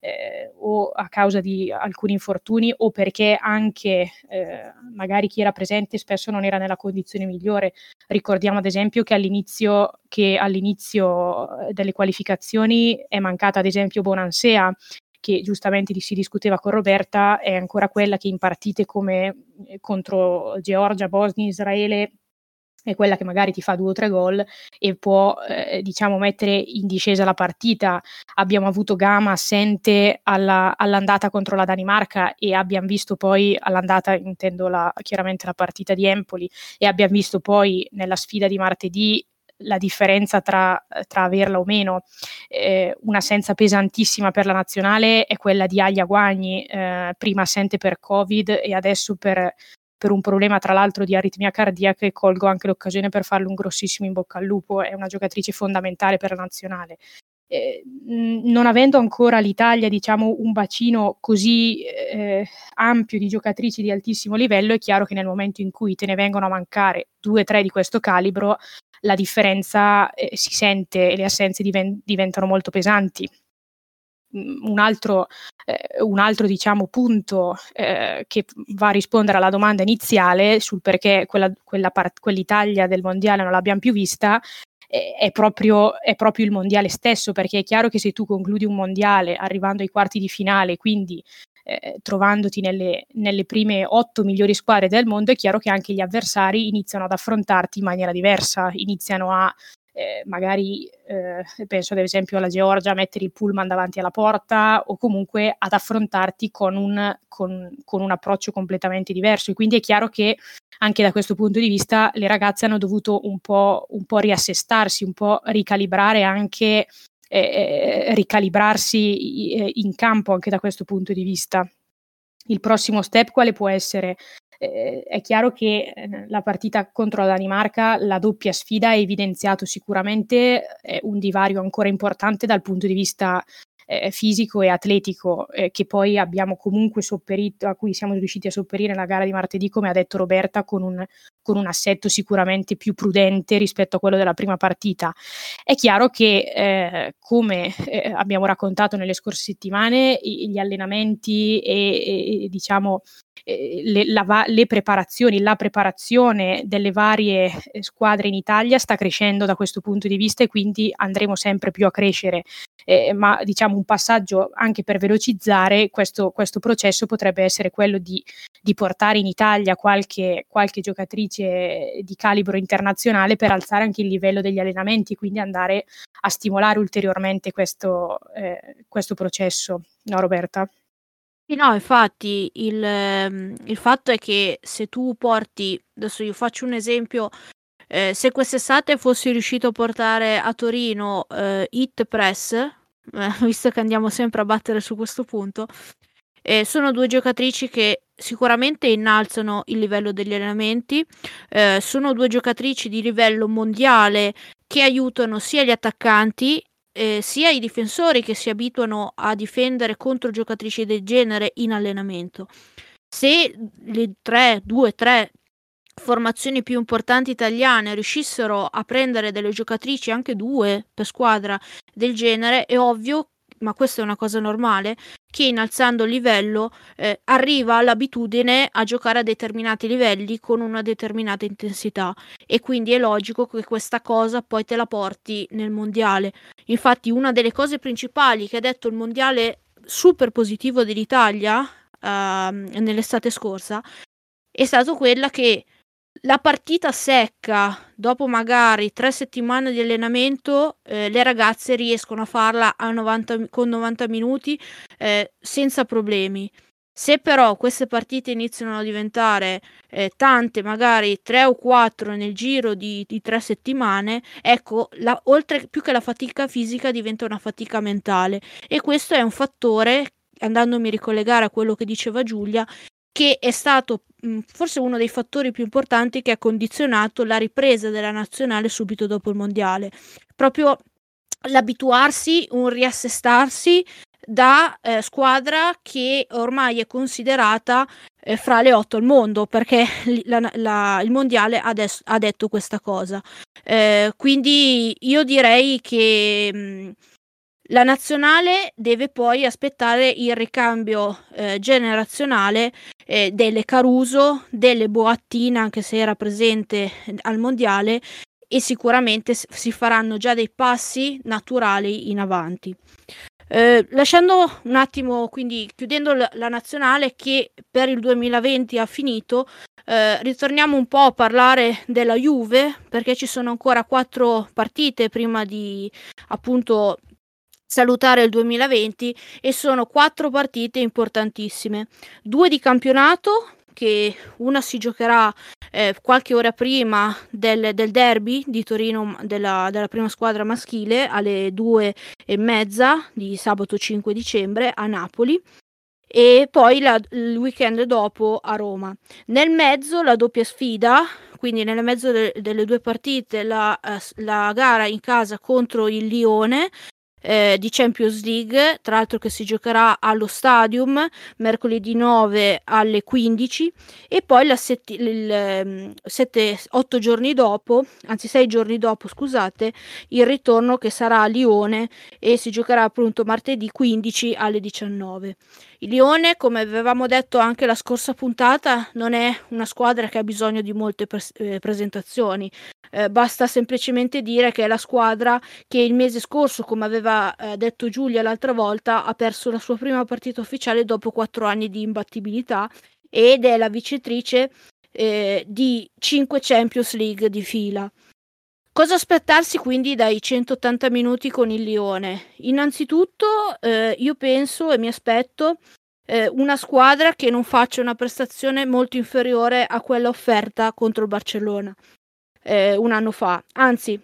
eh, o a causa di alcuni infortuni o perché anche eh, magari chi era presente spesso non era nella condizione migliore. Ricordiamo ad esempio che all'inizio, che all'inizio delle qualificazioni è mancata ad esempio Bonansea, che giustamente si discuteva con Roberta, è ancora quella che in partite come contro Georgia, Bosnia, Israele è quella che magari ti fa due o tre gol e può eh, diciamo mettere in discesa la partita. Abbiamo avuto Gama assente alla, all'andata contro la Danimarca e abbiamo visto poi, all'andata intendo la, chiaramente la partita di Empoli, e abbiamo visto poi nella sfida di martedì la differenza tra, tra averla o meno. Eh, un'assenza pesantissima per la nazionale è quella di Aglia Guagni, eh, prima assente per Covid e adesso per, per un problema tra l'altro di aritmia cardiaca, e colgo anche l'occasione per farle un grossissimo in bocca al lupo, è una giocatrice fondamentale per la nazionale. Eh, non avendo ancora l'Italia diciamo un bacino così eh, ampio di giocatrici di altissimo livello, è chiaro che nel momento in cui te ne vengono a mancare due o tre di questo calibro, la differenza eh, si sente e le assenze diven- diventano molto pesanti. Un altro, eh, un altro diciamo punto eh, che va a rispondere alla domanda iniziale sul perché quella, quella part- quell'Italia del mondiale non l'abbiamo più vista è proprio, è proprio il mondiale stesso, perché è chiaro che se tu concludi un mondiale arrivando ai quarti di finale, quindi eh, trovandoti nelle, nelle prime otto migliori squadre del mondo, è chiaro che anche gli avversari iniziano ad affrontarti in maniera diversa, iniziano a eh, magari, eh, penso ad esempio alla Georgia, a mettere il pullman davanti alla porta o comunque ad affrontarti con un, con, con un approccio completamente diverso, e quindi è chiaro che anche da questo punto di vista le ragazze hanno dovuto un po', un po' riassestarsi, un po' ricalibrare anche, eh, ricalibrarsi in campo anche da questo punto di vista. Il prossimo step quale può essere? Eh, è chiaro che la partita contro la Danimarca, la doppia sfida, ha evidenziato sicuramente un divario ancora importante dal punto di vista Eh, fisico e atletico, eh, che poi abbiamo comunque sopperito, a cui siamo riusciti a sopperire nella gara di martedì, come ha detto Roberta, con un, con un assetto sicuramente più prudente rispetto a quello della prima partita. È chiaro che eh, come eh, abbiamo raccontato nelle scorse settimane, i, gli allenamenti e, e diciamo eh, le, la, le preparazioni, la preparazione delle varie squadre in Italia sta crescendo da questo punto di vista, e quindi andremo sempre più a crescere. Eh, ma diciamo un passaggio anche per velocizzare questo, questo processo potrebbe essere quello di, di portare in Italia qualche, qualche giocatrice di calibro internazionale per alzare anche il livello degli allenamenti, quindi andare a stimolare ulteriormente questo, eh, questo processo, no Roberta? Sì, no, infatti il, il fatto è che se tu porti, adesso io faccio un esempio, Eh, se quest'estate fossi riuscito a portare a Torino eh, Hit Press, eh, visto che andiamo sempre a battere su questo punto, eh, sono due giocatrici che sicuramente innalzano il livello degli allenamenti, eh, sono due giocatrici di livello mondiale che aiutano sia gli attaccanti eh, sia i difensori che si abituano a difendere contro giocatrici del genere in allenamento. Se le tre, due, tre formazioni più importanti italiane riuscissero a prendere delle giocatrici, anche due per squadra, del genere, è ovvio, ma questa è una cosa normale, che innalzando il livello eh, arriva l'abitudine a giocare a determinati livelli con una determinata intensità, e quindi è logico che questa cosa poi te la porti nel mondiale. Infatti una delle cose principali che ha detto il mondiale super positivo dell'Italia eh, nell'estate scorsa è stato quella che la partita secca, dopo magari tre settimane di allenamento, eh, le ragazze riescono a farla a novanta, con novanta minuti eh, senza problemi. Se però queste partite iniziano a diventare eh, tante, magari tre o quattro nel giro di, di tre settimane, ecco, la, oltre più che la fatica fisica diventa una fatica mentale. E questo è un fattore, andandomi a ricollegare a quello che diceva Giulia, che è stato mh, forse uno dei fattori più importanti che ha condizionato la ripresa della nazionale subito dopo il mondiale, proprio l'abituarsi, un riassestarsi da eh, squadra che ormai è considerata eh, fra le otto al mondo, perché la, la, il mondiale adesso, ha detto questa cosa. Eh, quindi io direi che mh, La nazionale deve poi aspettare il ricambio eh, generazionale eh, delle Caruso, delle Boattina, anche se era presente al mondiale, e sicuramente si faranno già dei passi naturali in avanti. Eh, lasciando un attimo, quindi chiudendo la, la nazionale che per il duemilaventi ha finito, eh, ritorniamo un po' a parlare della Juve, perché ci sono ancora quattro partite prima di appunto salutare il duemilaventi, e sono quattro partite importantissime, due di campionato, che una si giocherà eh, qualche ora prima del, del derby di Torino della, della prima squadra maschile alle due e mezza di sabato cinque dicembre a Napoli, e poi la, il weekend dopo a Roma. Nel mezzo la doppia sfida, quindi nel mezzo de, delle due partite la, la gara in casa contro il Lione Eh, di Champions League, tra l'altro che si giocherà allo Stadium mercoledì nove alle quindici, e poi la setti- il, sette, otto giorni dopo, anzi sei giorni dopo scusate, il ritorno che sarà a Lione, e si giocherà appunto martedì quindici alle diciannove. Il Lione, come avevamo detto anche la scorsa puntata, non è una squadra che ha bisogno di molte pres- eh, presentazioni, eh, basta semplicemente dire che è la squadra che il mese scorso, come aveva Eh, detto Giulia l'altra volta, ha perso la sua prima partita ufficiale dopo quattro anni di imbattibilità, ed è la vincitrice eh, di cinque Champions League di fila. Cosa aspettarsi quindi dai centottanta minuti con il Lione? Innanzitutto eh, io penso e mi aspetto eh, una squadra che non faccia una prestazione molto inferiore a quella offerta contro il Barcellona eh, un anno fa, anzi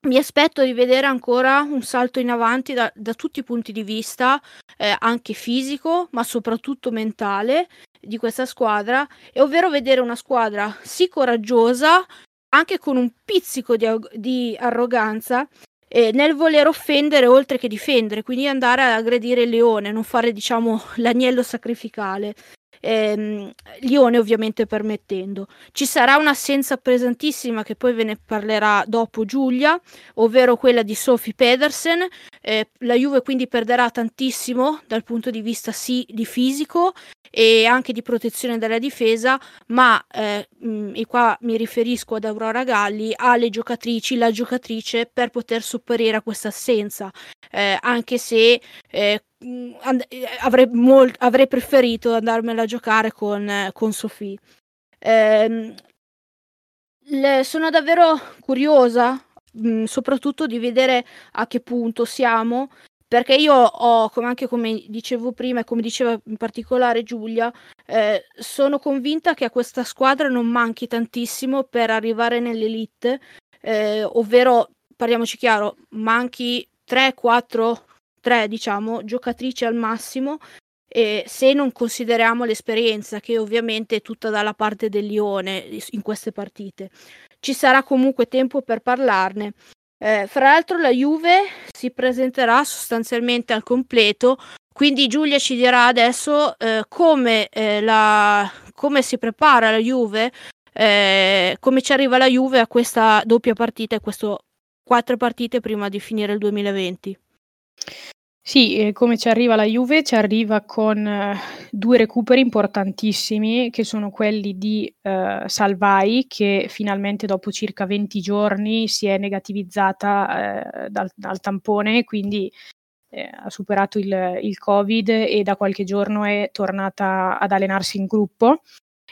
mi aspetto di vedere ancora un salto in avanti da, da tutti i punti di vista, eh, anche fisico, ma soprattutto mentale di questa squadra, e ovvero vedere una squadra sì coraggiosa, anche con un pizzico di, di arroganza, eh, nel voler offendere oltre che difendere, quindi andare ad aggredire il Lione, non fare diciamo l'agnello sacrificale. Ehm, Lione ovviamente permettendo. Ci sarà un'assenza pesantissima che poi ve ne parlerà dopo Giulia, ovvero quella di Sophie Pedersen. Eh, la Juve quindi perderà tantissimo dal punto di vista sì di fisico e anche di protezione della difesa, ma eh, mh, e qua mi riferisco ad Aurora Galli, alle giocatrici, la giocatrice per poter sopperire a questa assenza, eh, anche se eh, And- avrei, molt- avrei preferito andarmela a giocare con, con Sophie. Ehm, le- sono davvero curiosa, mh, soprattutto di vedere a che punto siamo, perché io ho, come anche come dicevo prima e come diceva in particolare Giulia, eh, sono convinta che a questa squadra non manchi tantissimo per arrivare nell'elite, eh, ovvero, parliamoci chiaro, manchi tre quattro tre diciamo giocatrici al massimo, eh, se non consideriamo l'esperienza che ovviamente è tutta dalla parte del Lione in queste partite. Ci sarà comunque tempo per parlarne. Eh, fra l'altro la Juve si presenterà sostanzialmente al completo, quindi Giulia ci dirà adesso eh, come, eh, la, come si prepara la Juve, eh, come ci arriva la Juve a questa doppia partita e queste quattro partite prima di finire il duemilaventi. Sì, eh, come ci arriva la Juve? Ci arriva con eh, due recuperi importantissimi, che sono quelli di eh, Salvai, che finalmente dopo circa venti giorni si è negativizzata eh, dal, dal tampone, quindi eh, ha superato il, il Covid e da qualche giorno è tornata ad allenarsi in gruppo.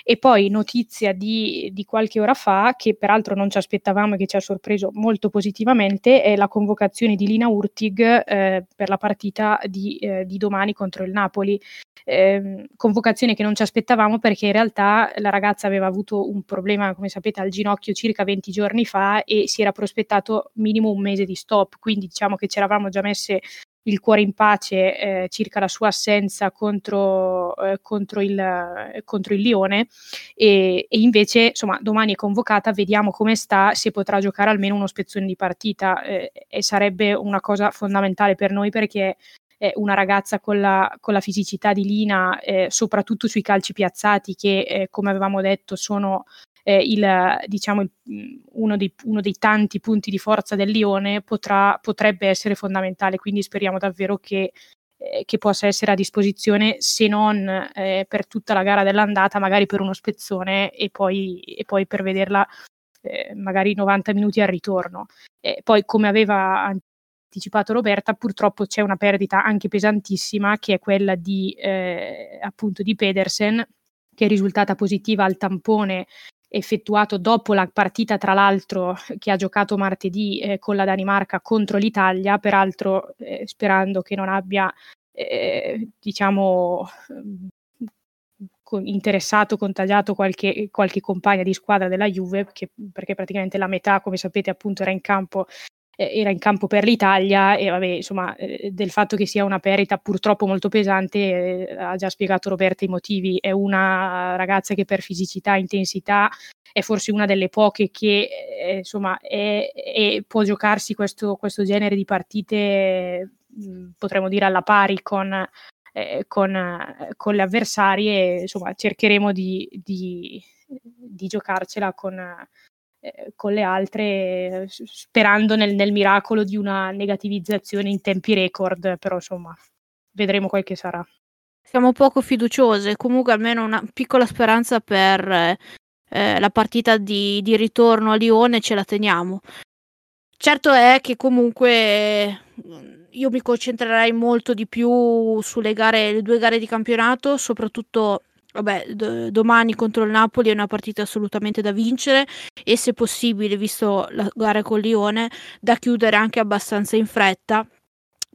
E poi notizia di, di qualche ora fa, che peraltro non ci aspettavamo e che ci ha sorpreso molto positivamente, è la convocazione di Lina Hurtig eh, per la partita di, eh, di domani contro il Napoli. Eh, convocazione che non ci aspettavamo, perché in realtà la ragazza aveva avuto un problema, come sapete, al ginocchio circa venti giorni fa e si era prospettato minimo un mese di stop, quindi diciamo che ci eravamo già messe il cuore in pace eh, circa la sua assenza contro, eh, contro, il, eh, contro il Lione, e, e invece insomma domani è convocata, vediamo come sta, se potrà giocare almeno uno spezzone di partita, eh, e sarebbe una cosa fondamentale per noi, perché è una ragazza con la, con la fisicità di Lina, eh, soprattutto sui calci piazzati che eh, come avevamo detto sono eh, il, diciamo il, uno, dei, uno dei tanti punti di forza del Lione potrà, potrebbe essere fondamentale, quindi speriamo davvero che, eh, che possa essere a disposizione, se non eh, per tutta la gara dell'andata, magari per uno spezzone e poi, e poi per vederla eh, magari novanta minuti al ritorno. Eh, poi, come aveva anticipato anticipato Roberta, purtroppo c'è una perdita anche pesantissima, che è quella di eh, appunto di Pedersen, che è risultata positiva al tampone effettuato dopo la partita, tra l'altro, che ha giocato martedì eh, con la Danimarca contro l'Italia, peraltro eh, sperando che non abbia eh, diciamo interessato, contagiato qualche, qualche compagna di squadra della Juve, perché, perché praticamente la metà, come sapete appunto, era in campo era in campo per l'Italia. E vabbè, insomma, del fatto che sia una perdita purtroppo molto pesante eh, ha già spiegato Roberta i motivi. È una ragazza che per fisicità, intensità, è forse una delle poche che eh, insomma è, è, può giocarsi questo, questo genere di partite, potremmo dire alla pari con, eh, con, con le avversarie. Insomma, cercheremo di, di, di giocarcela con con le altre, sperando nel, nel miracolo di una negativizzazione in tempi record, però insomma vedremo quel che sarà. Siamo poco fiduciose, comunque almeno una piccola speranza per eh, la partita di, di ritorno a Lione ce la teniamo. Certo è che comunque io mi concentrerei molto di più sulle gare, le due gare di campionato, soprattutto Vabbè, d- domani contro il Napoli è una partita assolutamente da vincere, e se possibile, visto la gara con Lione, da chiudere anche abbastanza in fretta,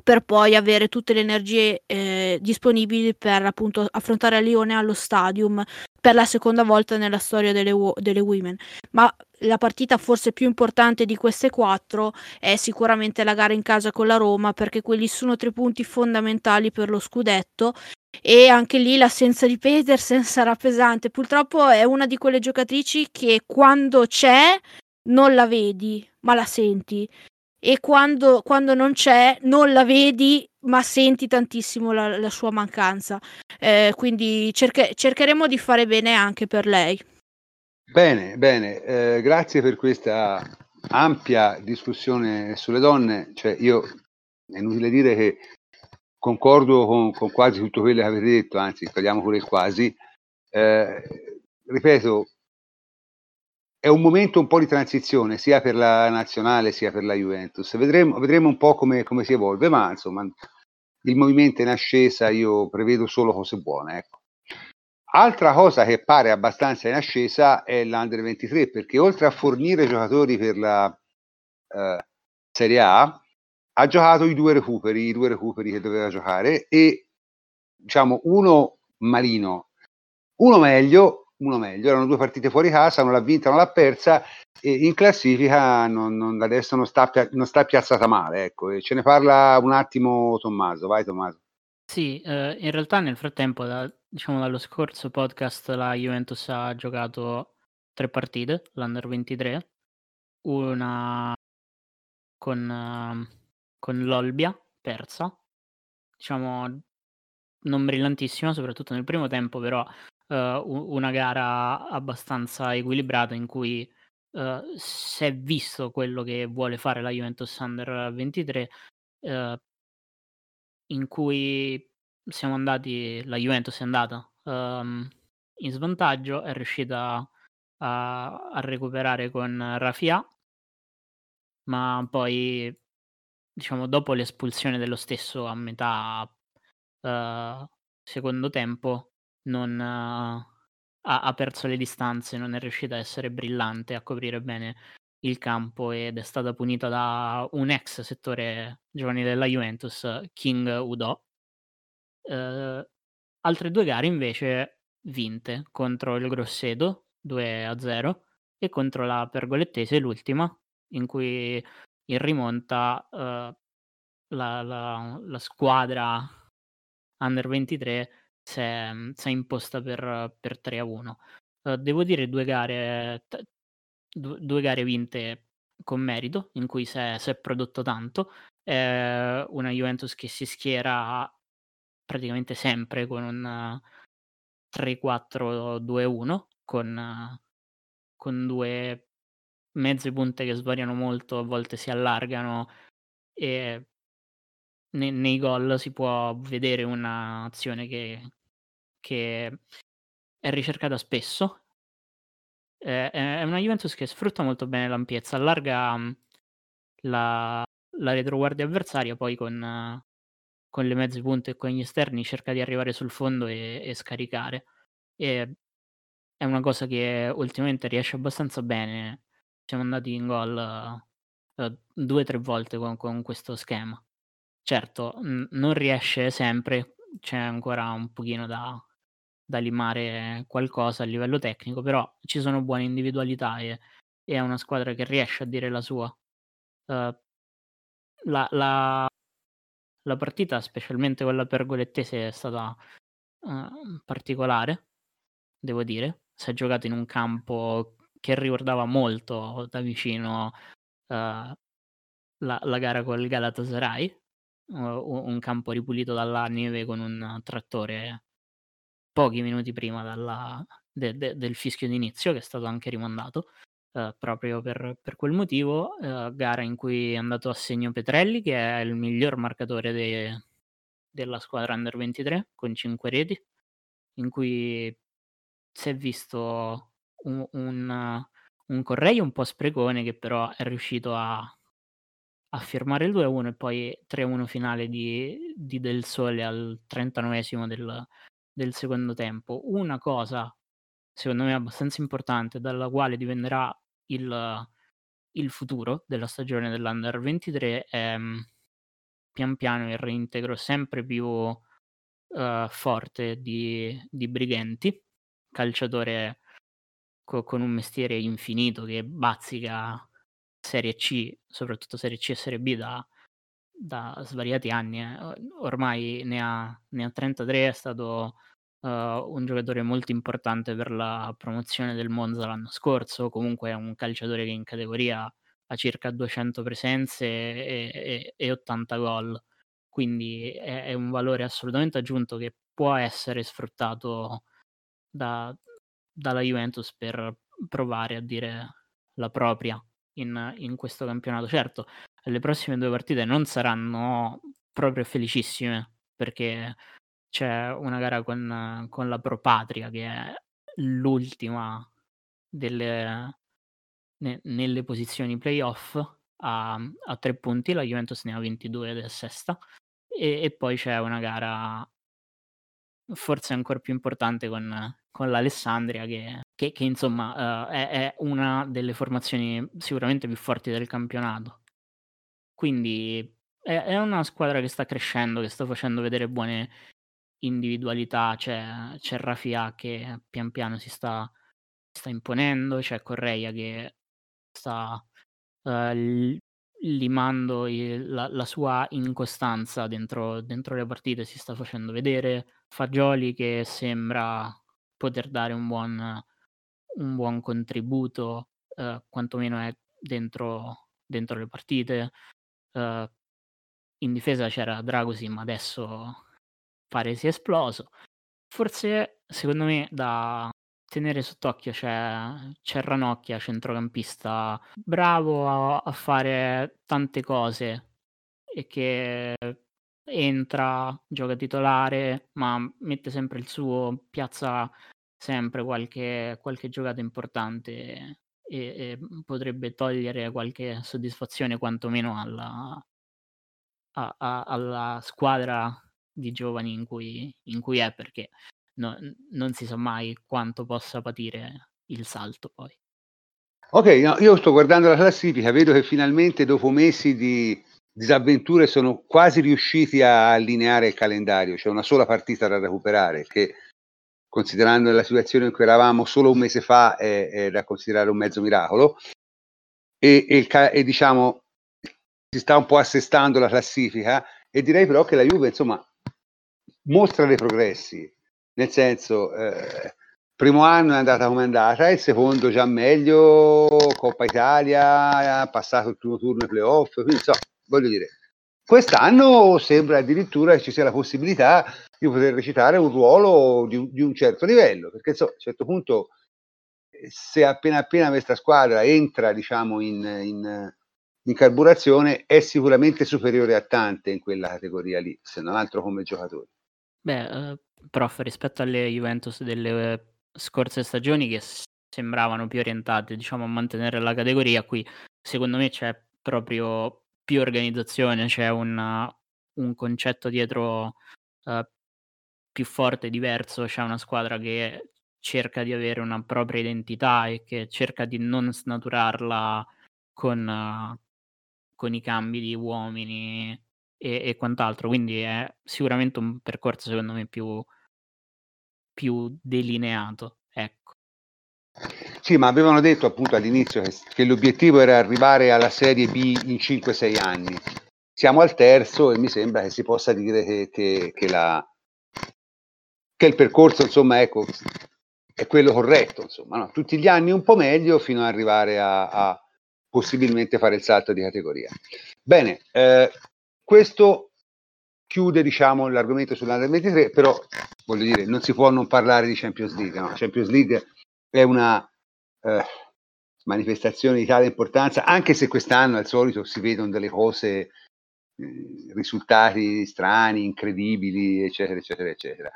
per poi avere tutte le energie eh, disponibili per appunto affrontare Lione allo Stadium per la seconda volta nella storia delle, wo- delle Women. Ma la partita forse più importante di queste quattro è sicuramente la gara in casa con la Roma, perché quelli sono tre punti fondamentali per lo scudetto. E anche lì l'assenza di Pedersen sarà pesante. Purtroppo è una di quelle giocatrici che quando c'è non la vedi ma la senti, e quando, quando non c'è non la vedi ma senti tantissimo la, la sua mancanza, eh, quindi cerche, cercheremo di fare bene anche per lei. Bene, bene, eh, grazie per questa ampia discussione sulle donne. Cioè, io è inutile dire che concordo con, con quasi tutto quello che avete detto, anzi togliamo pure il quasi. Eh, ripeto, è un momento un po' di transizione sia per la nazionale sia per la Juventus, vedremo, vedremo un po' come, come si evolve, ma insomma il movimento in ascesa io prevedo solo cose buone, ecco. Altra cosa che pare abbastanza in ascesa è l'Under ventitré, perché oltre a fornire giocatori per la eh, Serie A, ha giocato i due recuperi, i due recuperi che doveva giocare, e diciamo uno malino, uno meglio, uno meglio. Erano due partite fuori casa, non l'ha vinta, non l'ha persa, e in classifica non, non, adesso non sta, non sta piazzata male, ecco. E ce ne parla un attimo Tommaso, vai Tommaso. Sì, eh, in realtà nel frattempo, da, diciamo dallo scorso podcast, la Juventus ha giocato tre partite, l'Under ventitré, una con... Uh, con l'Olbia, persa, diciamo non brillantissima, soprattutto nel primo tempo, però eh, una gara abbastanza equilibrata in cui eh, si è visto quello che vuole fare la Juventus Under ventitré, eh, in cui siamo andati, la Juventus è andata ehm, in svantaggio, è riuscita a, a recuperare con Rafià, ma poi diciamo dopo l'espulsione dello stesso a metà uh, secondo tempo non uh, ha, ha perso le distanze, non è riuscita a essere brillante, a coprire bene il campo, ed è stata punita da un ex settore giovanile della Juventus, King Udo. Uh, altre due gare invece vinte, contro il Grosseto due a zero e contro la Pergolettese, l'ultima, in cui in rimonta uh, la, la, la squadra Under ventitré si è, si è imposta per, per tre a uno. Uh, devo dire due gare, t- due gare vinte con merito, in cui si è, si è prodotto tanto. È una Juventus che si schiera praticamente sempre con un uh, tre quattro due uno, con, uh, con due mezze punte che svariano molto, a volte si allargano, e nei, nei gol si può vedere un'azione che, che è ricercata spesso. Eh, è una Juventus che sfrutta molto bene l'ampiezza, allarga la, la retroguardia avversaria, poi con, con le mezze punte e con gli esterni cerca di arrivare sul fondo e, e scaricare. E è una cosa che ultimamente riesce abbastanza bene. Siamo andati in gol uh, due o tre volte con, con questo schema. Certo, n- non riesce sempre, c'è ancora un pochino da, da limare qualcosa a livello tecnico, però ci sono buone individualità e, e è una squadra che riesce a dire la sua. Uh, la, la, la partita, specialmente quella pergolettese, è stata uh, particolare, devo dire. Si è giocato in un campo che ricordava molto da vicino uh, la, la gara con il Galatasaray, uh, un campo ripulito dalla neve con un trattore pochi minuti prima dalla, de, de, del fischio d'inizio, che è stato anche rimandato uh, proprio per, per quel motivo. Uh, gara in cui è andato a segno Petrelli, che è il miglior marcatore de, della squadra Under ventitré, con cinque reti, in cui si è visto un, un, un Correia un po' sprecone, che però è riuscito a, a firmare il due a uno, e poi tre a uno finale di, di Del Sole al trentanovesimo del, del secondo tempo. Una cosa secondo me abbastanza importante, dalla quale dipenderà il, il futuro della stagione dell'Under ventitré, è pian piano il reintegro sempre più uh, forte di, di Brighenti, calciatore co- con un mestiere infinito che bazzica Serie C, soprattutto Serie C e Serie B da, da svariati anni. Eh. Ormai ne ha, ne ha trentatré, è stato uh, un giocatore molto importante per la promozione del Monza l'anno scorso. Comunque è un calciatore che in categoria ha circa duecento presenze e, e, e ottanta gol, quindi è, è un valore assolutamente aggiunto che può essere sfruttato Da, dalla Juventus per provare a dire la propria in, in questo campionato. Certo, le prossime due partite non saranno proprio felicissime, perché c'è una gara con, con la Pro Patria, che è l'ultima delle, ne, nelle posizioni playoff, a, a tre punti. La Juventus ne ha ventidue ed è sesta, e, e poi c'è una gara forse ancora più importante con, con l'Alessandria, che, che, che insomma uh, è, è una delle formazioni sicuramente più forti del campionato. Quindi è, è una squadra che sta crescendo, che sta facendo vedere buone individualità. C'è, c'è Rafià che pian piano si sta, sta imponendo, c'è Correia che sta uh, limando il, la, la sua incostanza dentro, dentro le partite, si sta facendo vedere. Fagioli che sembra poter dare un buon, un buon contributo, eh, quantomeno è dentro, dentro le partite. Eh, in difesa c'era Dragusin, ma adesso pare sia esploso. Forse, secondo me, da tenere sott'occhio c'è, c'è Ranocchia, centrocampista bravo a, a fare tante cose, e che entra, gioca titolare, ma mette sempre il suo, piazza sempre qualche, qualche giocata importante, e, e potrebbe togliere qualche soddisfazione quantomeno alla, a, a, alla squadra di giovani in cui, in cui è, perché no, non si sa mai quanto possa patire il salto poi. Ok, no, io sto guardando la classifica, vedo che finalmente dopo mesi di disavventure sono quasi riusciti a allineare il calendario. C'è una sola partita da recuperare, che, considerando la situazione in cui eravamo solo un mese fa, è, è da considerare un mezzo miracolo, e, e, e diciamo si sta un po' assestando la classifica, e direi però che la Juve insomma mostra dei progressi, nel senso eh, primo anno è andata come è andata, il secondo già meglio, Coppa Italia, ha passato il primo turno ai playoff, quindi insomma voglio dire, quest'anno sembra addirittura che ci sia la possibilità di poter recitare un ruolo di, di un certo livello, perché insomma, a un certo punto se appena appena questa squadra entra, diciamo, in, in, in carburazione, è sicuramente superiore a tante in quella categoria lì, se non altro come giocatori. Beh, eh, prof, rispetto alle Juventus delle eh, scorse stagioni, che sembravano più orientate, diciamo, a mantenere la categoria, qui secondo me c'è proprio più organizzazione, c'è una, un concetto dietro eh, più forte, diverso, c'è una squadra che cerca di avere una propria identità e che cerca di non snaturarla con, uh, con i cambi di uomini e, e quant'altro, quindi è sicuramente un percorso secondo me più, più delineato, ecco. Sì, ma avevano detto appunto all'inizio che, che l'obiettivo era arrivare alla Serie B in cinque sei anni, siamo al terzo e mi sembra che si possa dire che, che, che, la, che il percorso, insomma, ecco, è quello corretto, insomma, no? Tutti gli anni un po' meglio fino ad arrivare a, a possibilmente fare il salto di categoria. Bene, eh, questo chiude, diciamo, l'argomento sull'Under ventitré, però voglio dire, non si può non parlare di Champions League, no? Champions League è una eh, manifestazione di tale importanza, anche se quest'anno al solito si vedono delle cose, eh, risultati strani, incredibili, eccetera, eccetera, eccetera.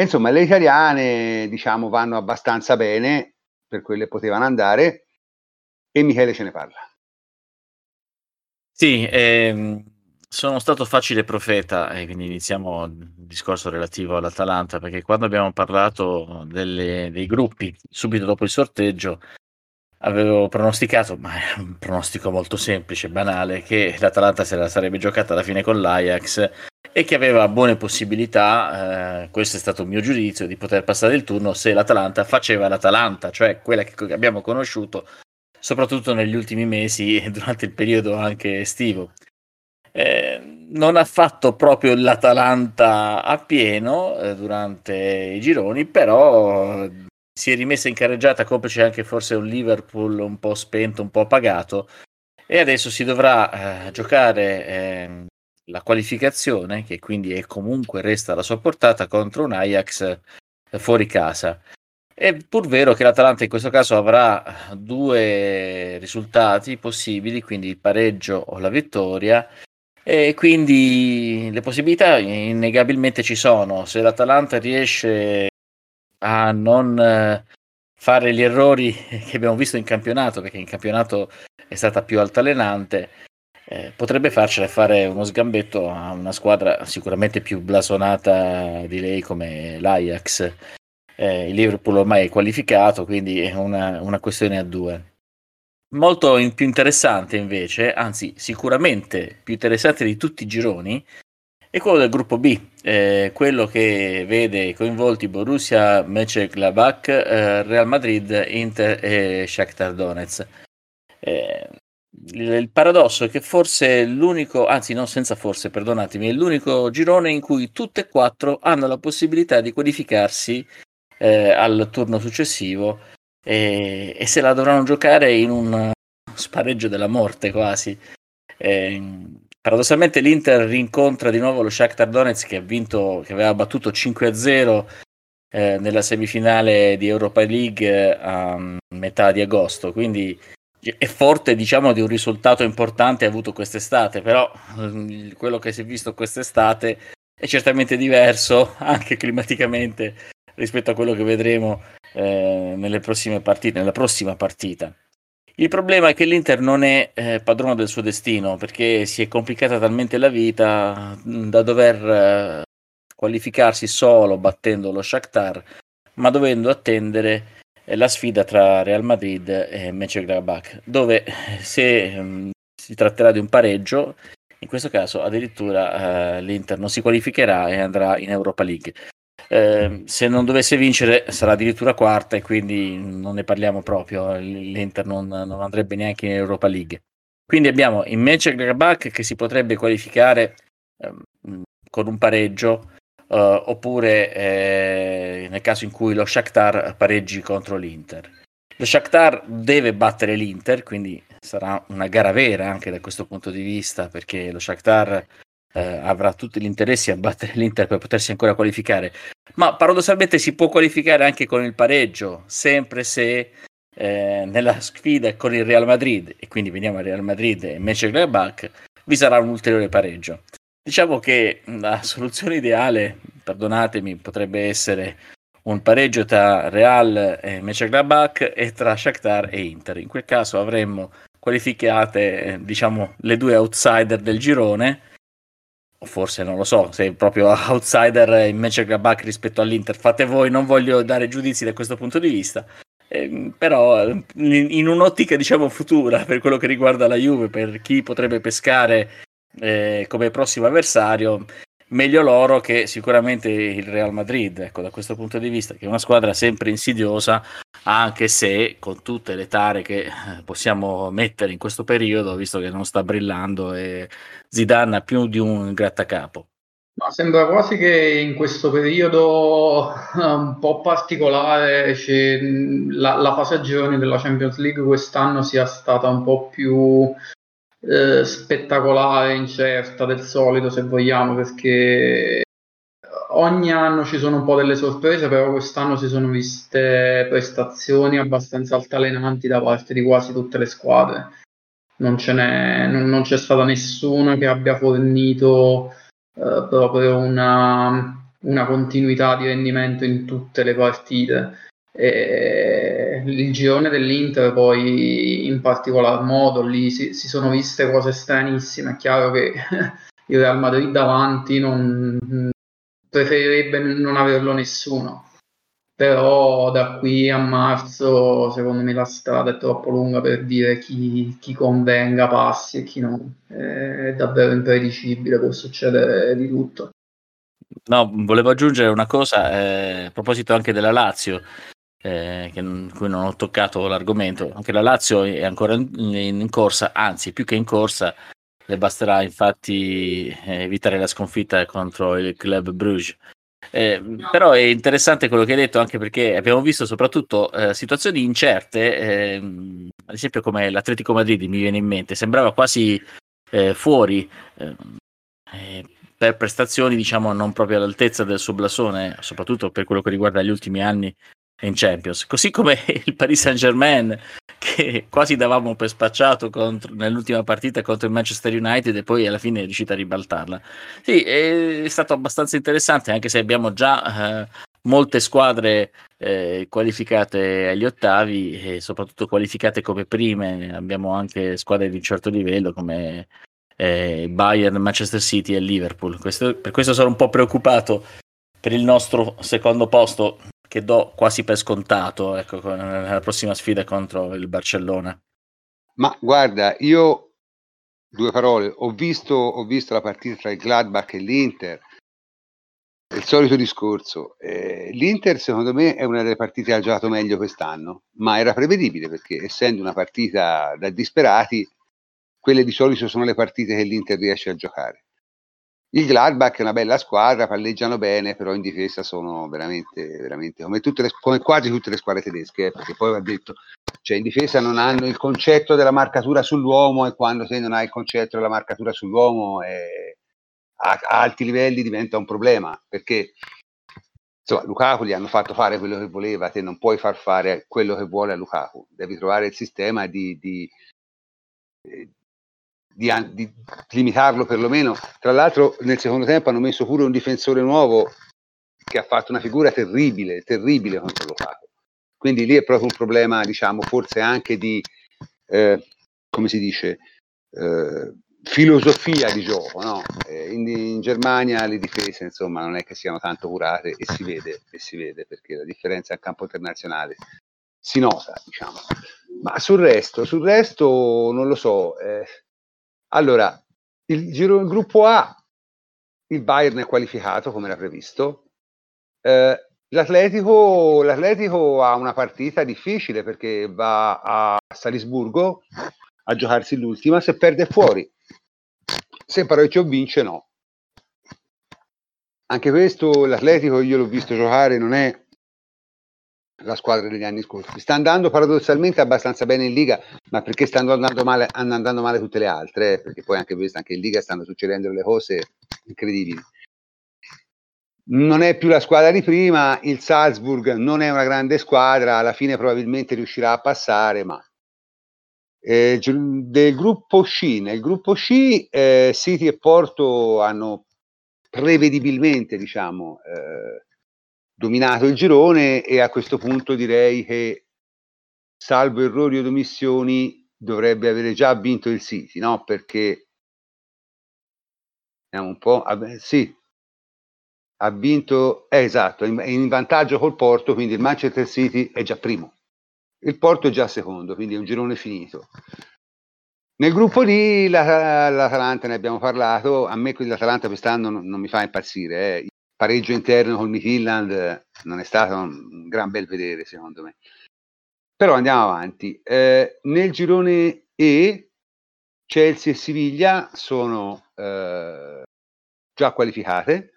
Insomma, le italiane, diciamo, vanno abbastanza bene per quelle potevano andare, e Michele ce ne parla. Sì, ehm, sono stato facile profeta, e quindi iniziamo il discorso relativo all'Atalanta, perché quando abbiamo parlato delle, dei gruppi, subito dopo il sorteggio, avevo pronosticato, ma è un pronostico molto semplice, banale, che l'Atalanta se la sarebbe giocata alla fine con l'Ajax e che aveva buone possibilità, eh, questo è stato il mio giudizio, di poter passare il turno se l'Atalanta faceva l'Atalanta, cioè quella che abbiamo conosciuto soprattutto negli ultimi mesi e durante il periodo anche estivo. Eh, non ha fatto proprio l'Atalanta a pieno eh, durante i gironi, però si è rimessa in carreggiata, complice anche forse un Liverpool un po' spento, un po' apagato, e adesso si dovrà eh, giocare eh, la qualificazione, che quindi è comunque resta alla sua portata, contro un Ajax eh, fuori casa. È pur vero che l'Atalanta in questo caso avrà due risultati possibili, quindi il pareggio o la vittoria, e quindi le possibilità innegabilmente ci sono. Se l'Atalanta riesce a non fare gli errori che abbiamo visto in campionato, perché in campionato è stata più altalenante, eh, potrebbe farcela fare uno sgambetto a una squadra sicuramente più blasonata di lei come l'Ajax. Eh, il Liverpool ormai è qualificato, quindi è una, una questione a due. Molto in, più interessante invece, anzi sicuramente più interessante di tutti i gironi, e quello del gruppo B, eh, quello che vede coinvolti Borussia Mönchengladbach, eh, Real Madrid, Inter e Shakhtar Donetsk. Eh, il, il paradosso è che forse è l'unico, anzi no, senza forse, perdonatemi, è l'unico girone in cui tutte e quattro hanno la possibilità di qualificarsi eh, al turno successivo, eh, e se la dovranno giocare in un spareggio della morte quasi. Eh, Paradossalmente l'Inter rincontra di nuovo lo Shakhtar Donetsk, che ha vinto, che aveva battuto cinque a zero eh, nella semifinale di Europa League a metà di agosto, quindi è forte, diciamo, di un risultato importante avuto quest'estate, però quello che si è visto quest'estate è certamente diverso anche climaticamente rispetto a quello che vedremo eh, nelle prossime partite, nella prossima partita. Il problema è che l'Inter non è eh, padrona del suo destino, perché si è complicata talmente la vita da dover eh, qualificarsi solo battendo lo Shakhtar, ma dovendo attendere eh, la sfida tra Real Madrid e Mönchengladbach, dove se mh, si tratterà di un pareggio, in questo caso addirittura eh, l'Inter non si qualificherà e andrà in Europa League. Eh, se non dovesse vincere sarà addirittura quarta, e quindi non ne parliamo proprio, l'Inter non, non andrebbe neanche in Europa League. Quindi abbiamo il Mönchengladbach che si potrebbe qualificare eh, con un pareggio, eh, oppure eh, nel caso in cui lo Shakhtar pareggi contro l'Inter. Lo Shakhtar deve battere l'Inter, quindi sarà una gara vera anche da questo punto di vista, perché lo Shakhtar eh, avrà tutti gli interessi a battere l'Inter per potersi ancora qualificare. Ma paradossalmente si può qualificare anche con il pareggio, sempre se eh, nella sfida con il Real Madrid, e quindi veniamo al Real Madrid e Mönchengladbach, vi sarà un ulteriore pareggio. Diciamo che la soluzione ideale, perdonatemi, potrebbe essere un pareggio tra Real e Mönchengladbach e tra Shakhtar e Inter. In quel caso avremmo qualificate eh, diciamo le due outsider del girone, o forse non lo so se proprio outsider in Mönchengladbach rispetto all'Inter, fate voi, non voglio dare giudizi da questo punto di vista, eh, però in un'ottica diciamo futura per quello che riguarda la Juve, per chi potrebbe pescare eh, come prossimo avversario, meglio loro che sicuramente il Real Madrid, ecco, da questo punto di vista, che è una squadra sempre insidiosa, anche se con tutte le tare che possiamo mettere in questo periodo, visto che non sta brillando e Zidane ha più di un grattacapo. No, sembra quasi che in questo periodo un po' particolare c'è la, la fase a gironi della Champions League quest'anno sia stata un po' più eh, spettacolare, incerta del solito, se vogliamo, perché ogni anno ci sono un po' delle sorprese, però quest'anno si sono viste prestazioni abbastanza altalenanti da parte di quasi tutte le squadre. Non ce n'è, non, non c'è stata nessuna che abbia fornito eh, proprio una, una continuità di rendimento in tutte le partite. E il girone dell'Inter poi in particolar modo, lì si, si sono viste cose stranissime. È chiaro che il Real Madrid davanti non... preferirebbe non averlo nessuno, però da qui a marzo secondo me la strada è troppo lunga per dire chi, chi convenga passi e chi no, è davvero imprevedibile, può succedere di tutto. No, volevo aggiungere una cosa eh, a proposito anche della Lazio, eh, che non, cui non ho toccato l'argomento. Anche la Lazio è ancora in, in corsa, anzi più che in corsa, le basterà infatti evitare la sconfitta contro il Club Bruges. Eh, però è interessante quello che hai detto, anche perché abbiamo visto soprattutto eh, situazioni incerte, eh, ad esempio come l'Atletico Madrid mi viene in mente, sembrava quasi eh, fuori eh, per prestazioni diciamo non proprio all'altezza del suo blasone, soprattutto per quello che riguarda gli ultimi anni in Champions, così come il Paris Saint-Germain che quasi davamo per spacciato contro, nell'ultima partita contro il Manchester United, e poi alla fine è riuscita a ribaltarla. Sì, è stato abbastanza interessante, anche se abbiamo già eh, molte squadre eh, qualificate agli ottavi e soprattutto qualificate come prime. Abbiamo anche squadre di un certo livello come eh, Bayern, Manchester City e Liverpool. Questo, per questo sono un po' preoccupato per il nostro secondo posto, che do quasi per scontato, ecco, nella prossima sfida contro il Barcellona. Ma guarda, io due parole, ho visto, ho visto la partita tra il Gladbach e l'Inter, è il solito discorso. Eh, l'Inter secondo me è una delle partite che ha giocato meglio quest'anno, ma era prevedibile, perché essendo una partita da disperati, quelle di solito sono le partite che l'Inter riesce a giocare. Il Gladbach è una bella squadra, palleggiano bene, però in difesa sono veramente, veramente come, tutte le, come quasi tutte le squadre tedesche, eh, perché poi va detto, cioè in difesa non hanno il concetto della marcatura sull'uomo, e quando te non hai il concetto della marcatura sull'uomo eh, a, a alti livelli diventa un problema, perché insomma Lukaku gli hanno fatto fare quello che voleva, te non puoi far fare quello che vuole a Lukaku, devi trovare il sistema di... di eh, Di, di limitarlo perlomeno. Tra l'altro nel secondo tempo hanno messo pure un difensore nuovo che ha fatto una figura terribile, terribile contro Lukaku. Quindi lì è proprio un problema, diciamo, forse anche di, eh, come si dice, eh, filosofia di gioco, no? Eh, in, in Germania le difese, insomma, non è che siano tanto curate, e si vede, e si vede, perché la differenza a campo internazionale si nota, diciamo. Ma sul resto, sul resto non lo so, eh, allora, il, giro, il gruppo A, il Bayern è qualificato come era previsto, eh, l'Atletico, l'Atletico ha una partita difficile perché va a Salisburgo a giocarsi l'ultima, se perde fuori, se Parocchio vince no. Anche questo, l'Atletico io l'ho visto giocare, non è la squadra degli anni scorsi, sta andando paradossalmente abbastanza bene in Liga, ma perché stanno andando male, stanno andando male tutte le altre, eh? Perché poi anche, anche in Liga stanno succedendo le cose incredibili. non è più la squadra di prima, il Salzburg non è una grande squadra, alla fine probabilmente riuscirà a passare, ma eh, del gruppo C, nel gruppo C eh, City e Porto hanno prevedibilmente, diciamo, eh, dominato il girone, e a questo punto direi che, salvo errori o omissioni, dovrebbe avere già vinto il City, no? Perché vediamo un po', ah, beh, sì, ha vinto, eh, esatto, è in, in vantaggio col Porto, quindi il Manchester City è già primo, il Porto è già secondo, quindi è un girone finito. Nel gruppo lì la, l'Atalanta, ne abbiamo parlato, a me l'Atalanta quest'anno non, non mi fa impazzire, eh. Il pareggio interno col Midtjylland non è stato un gran bel vedere, secondo me. Però andiamo avanti. Eh, nel girone E Chelsea e Siviglia sono eh, già qualificate,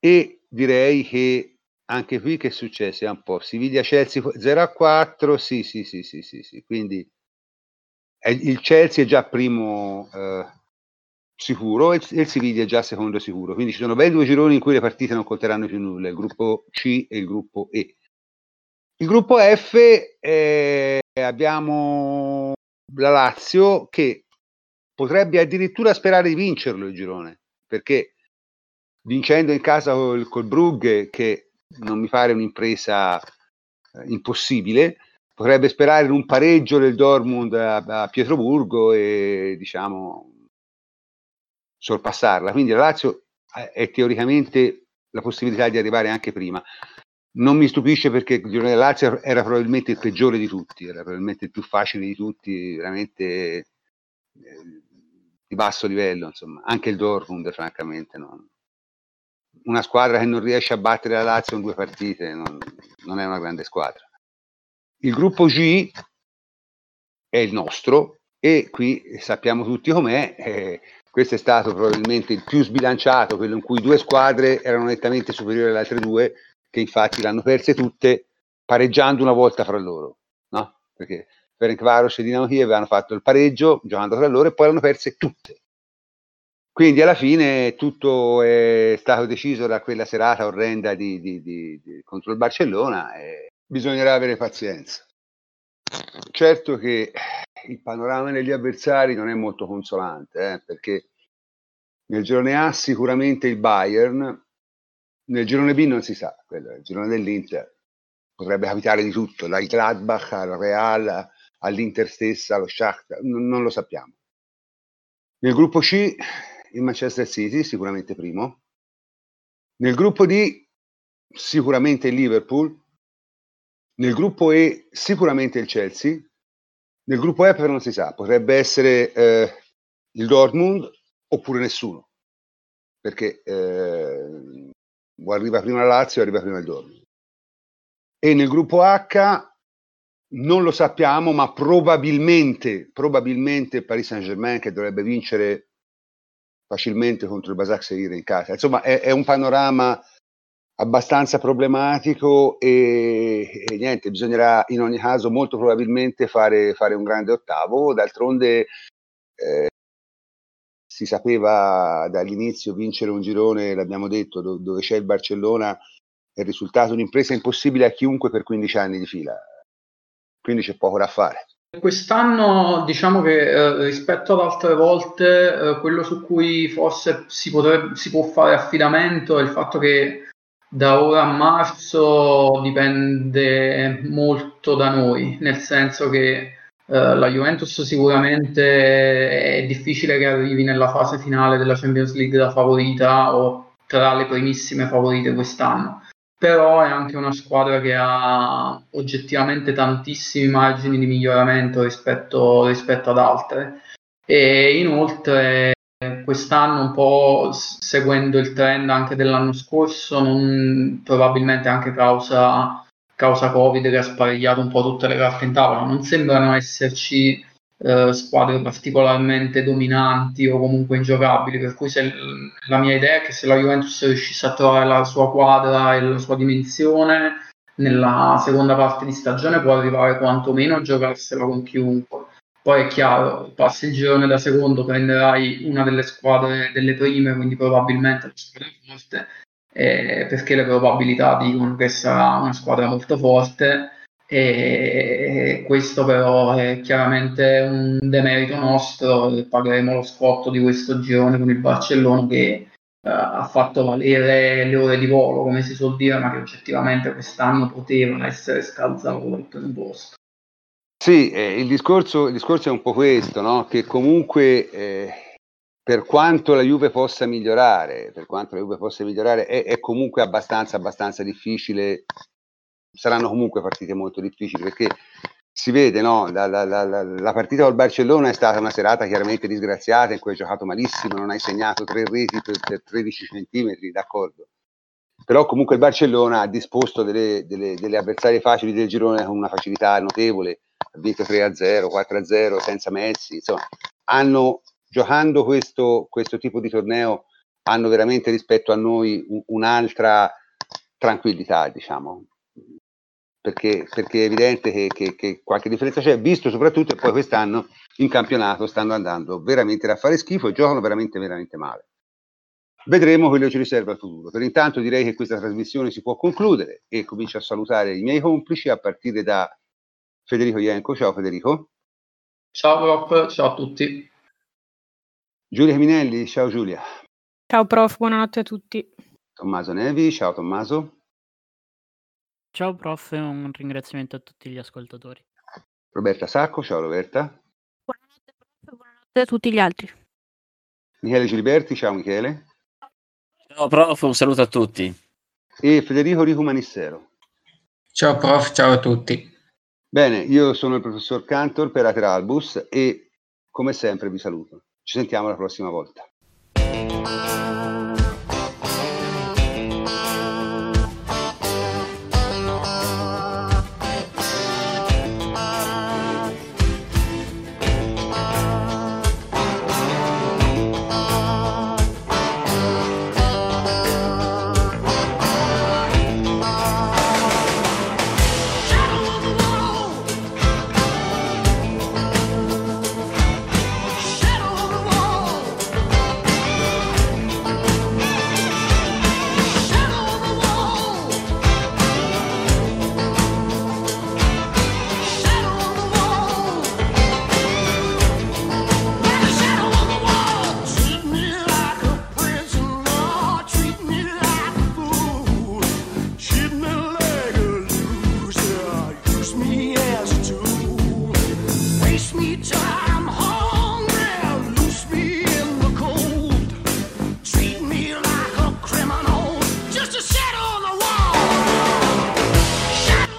e direi che anche qui, che è successo? È un po' Siviglia-Chelsea zero a quattro, sì, sì, sì, sì, sì, sì. Quindi eh, il Chelsea è già primo eh, sicuro, e il Siviglia è già secondo sicuro. Quindi ci sono ben due gironi in cui le partite non conteranno più nulla, il gruppo C e il gruppo E. Il gruppo F, eh, abbiamo la Lazio che potrebbe addirittura sperare di vincerlo il girone, perché vincendo in casa col, col Brugge, che non mi pare un'impresa eh, impossibile, potrebbe sperare in un pareggio del Dortmund a, a Pietroburgo e, diciamo, sorpassarla. Quindi la Lazio eh, è teoricamente la possibilità di arrivare anche prima. Non mi stupisce, perché il girone della Lazio era probabilmente il peggiore di tutti, era probabilmente il più facile di tutti, veramente eh, di basso livello, insomma. Anche il Dortmund, francamente, no? Una squadra che non riesce a battere la Lazio in due partite non, non è una grande squadra. Il gruppo G è il nostro, e qui sappiamo tutti com'è, eh, questo è stato probabilmente il più sbilanciato, quello in cui due squadre erano nettamente superiori alle altre due, che infatti l'hanno perse tutte pareggiando una volta fra loro, no? Perché Ferencvaros e Dinamo Kiev hanno fatto il pareggio giocando fra loro, e poi l'hanno perse tutte. Quindi alla fine tutto è stato deciso da quella serata orrenda di, di, di, di, contro il Barcellona, e bisognerà avere pazienza. Certo che il panorama degli avversari non è molto consolante, eh, perché nel girone A sicuramente il Bayern. Nel girone B non si sa, quello è il girone dell'Inter, potrebbe capitare di tutto, dal Gladbach al Real, all'Inter stessa, allo Shakhtar, n- non lo sappiamo. Nel gruppo C il Manchester City sicuramente primo, nel gruppo D sicuramente il Liverpool, nel gruppo E sicuramente il Chelsea, nel gruppo F non si sa, potrebbe essere eh, il Dortmund oppure nessuno, perché eh, o arriva prima la Lazio o arriva prima il Dortmund. E nel gruppo H non lo sappiamo, ma probabilmente probabilmente il Paris Saint-Germain, che dovrebbe vincere facilmente contro il Başakşehir in casa. Insomma, è, è un panorama abbastanza problematico, e, e niente, bisognerà in ogni caso molto probabilmente fare, fare un grande ottavo. D'altronde eh, si sapeva dall'inizio, vincere un girone, l'abbiamo detto, do- dove c'è il Barcellona è risultato un'impresa impossibile a chiunque per quindici anni di fila, quindi c'è poco da fare. Quest'anno diciamo che eh, rispetto ad altre volte eh, quello su cui forse si, potrebbe, si può fare affidamento è il fatto che da ora a marzo dipende molto da noi, nel senso che Uh, la Juventus sicuramente è difficile che arrivi nella fase finale della Champions League da favorita o tra le primissime favorite quest'anno, però è anche una squadra che ha oggettivamente tantissimi margini di miglioramento rispetto, rispetto ad altre, e inoltre quest'anno, un po' seguendo il trend anche dell'anno scorso, non, probabilmente anche causa causa Covid, che ha sparigliato un po' tutte le carte in tavola, non sembrano esserci eh, squadre particolarmente dominanti o comunque ingiocabili, per cui se l- la mia idea è che se la Juventus riuscisse a trovare la sua quadra e la sua dimensione nella seconda parte di stagione, può arrivare quantomeno a giocarsela con chiunque. Poi è chiaro, passi il girone da secondo, prenderai una delle squadre delle prime, quindi probabilmente la squadra forte, eh, perché le probabilità dicono che sarà una squadra molto forte, e questo però è chiaramente un demerito nostro, e pagheremo lo scotto di questo girone con il Barcellona che eh, ha fatto valere le ore di volo, come si suol dire, ma che oggettivamente quest'anno poteva essere scalzato dal primo posto. Sì, eh, il, discorso, il discorso è un po' questo, no? Che comunque eh, per quanto la Juve possa migliorare, per quanto la Juve possa migliorare, è, è comunque abbastanza, abbastanza difficile. Saranno comunque partite molto difficili, perché si vede, no? La, la, la, la partita col Barcellona è stata una serata chiaramente disgraziata, in cui hai giocato malissimo, non hai segnato tre reti per, per tredici centimetri, d'accordo. Però comunque il Barcellona ha disposto delle, delle, delle avversarie facili del girone con una facilità notevole, ha vinto tre a zero, quattro a zero, senza Messi, insomma, hanno, giocando questo, questo tipo di torneo, hanno veramente rispetto a noi un, un'altra tranquillità, diciamo. Perché, perché è evidente che, che, che qualche differenza c'è, visto soprattutto che poi quest'anno in campionato stanno andando veramente a fare schifo e giocano veramente veramente male. Vedremo quello che ci riserva il futuro. Per intanto direi che questa trasmissione si può concludere e comincio a salutare i miei complici a partire da Federico Ienco. Ciao Federico. Ciao prof, ciao a tutti. Giulia Chiminelli, ciao Giulia. Ciao prof, buonanotte a tutti. Tommaso Nevi, ciao Tommaso. Ciao prof, un ringraziamento a tutti gli ascoltatori. Roberta Sacco, ciao Roberta. Buonanotte prof, buonanotte a tutti gli altri. Michele Ciliberti, ciao Michele. Ciao prof, un saluto a tutti. E Federico Ricomanissero. Ciao prof, ciao a tutti. Bene, io sono il professor Cantor per Ateralbus e come sempre vi saluto. Ci sentiamo la prossima volta.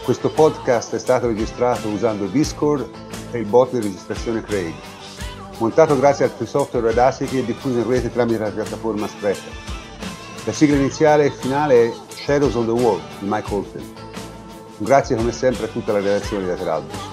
Questo podcast è stato registrato usando Discord e il bot di registrazione Craig, montato grazie al tuo software Audacity e diffuso in rete tramite la piattaforma Spreaker. La sigla iniziale e finale è Shadows of the World di Mike Holton. Grazie come sempre a tutta la redazione di Ateralbus.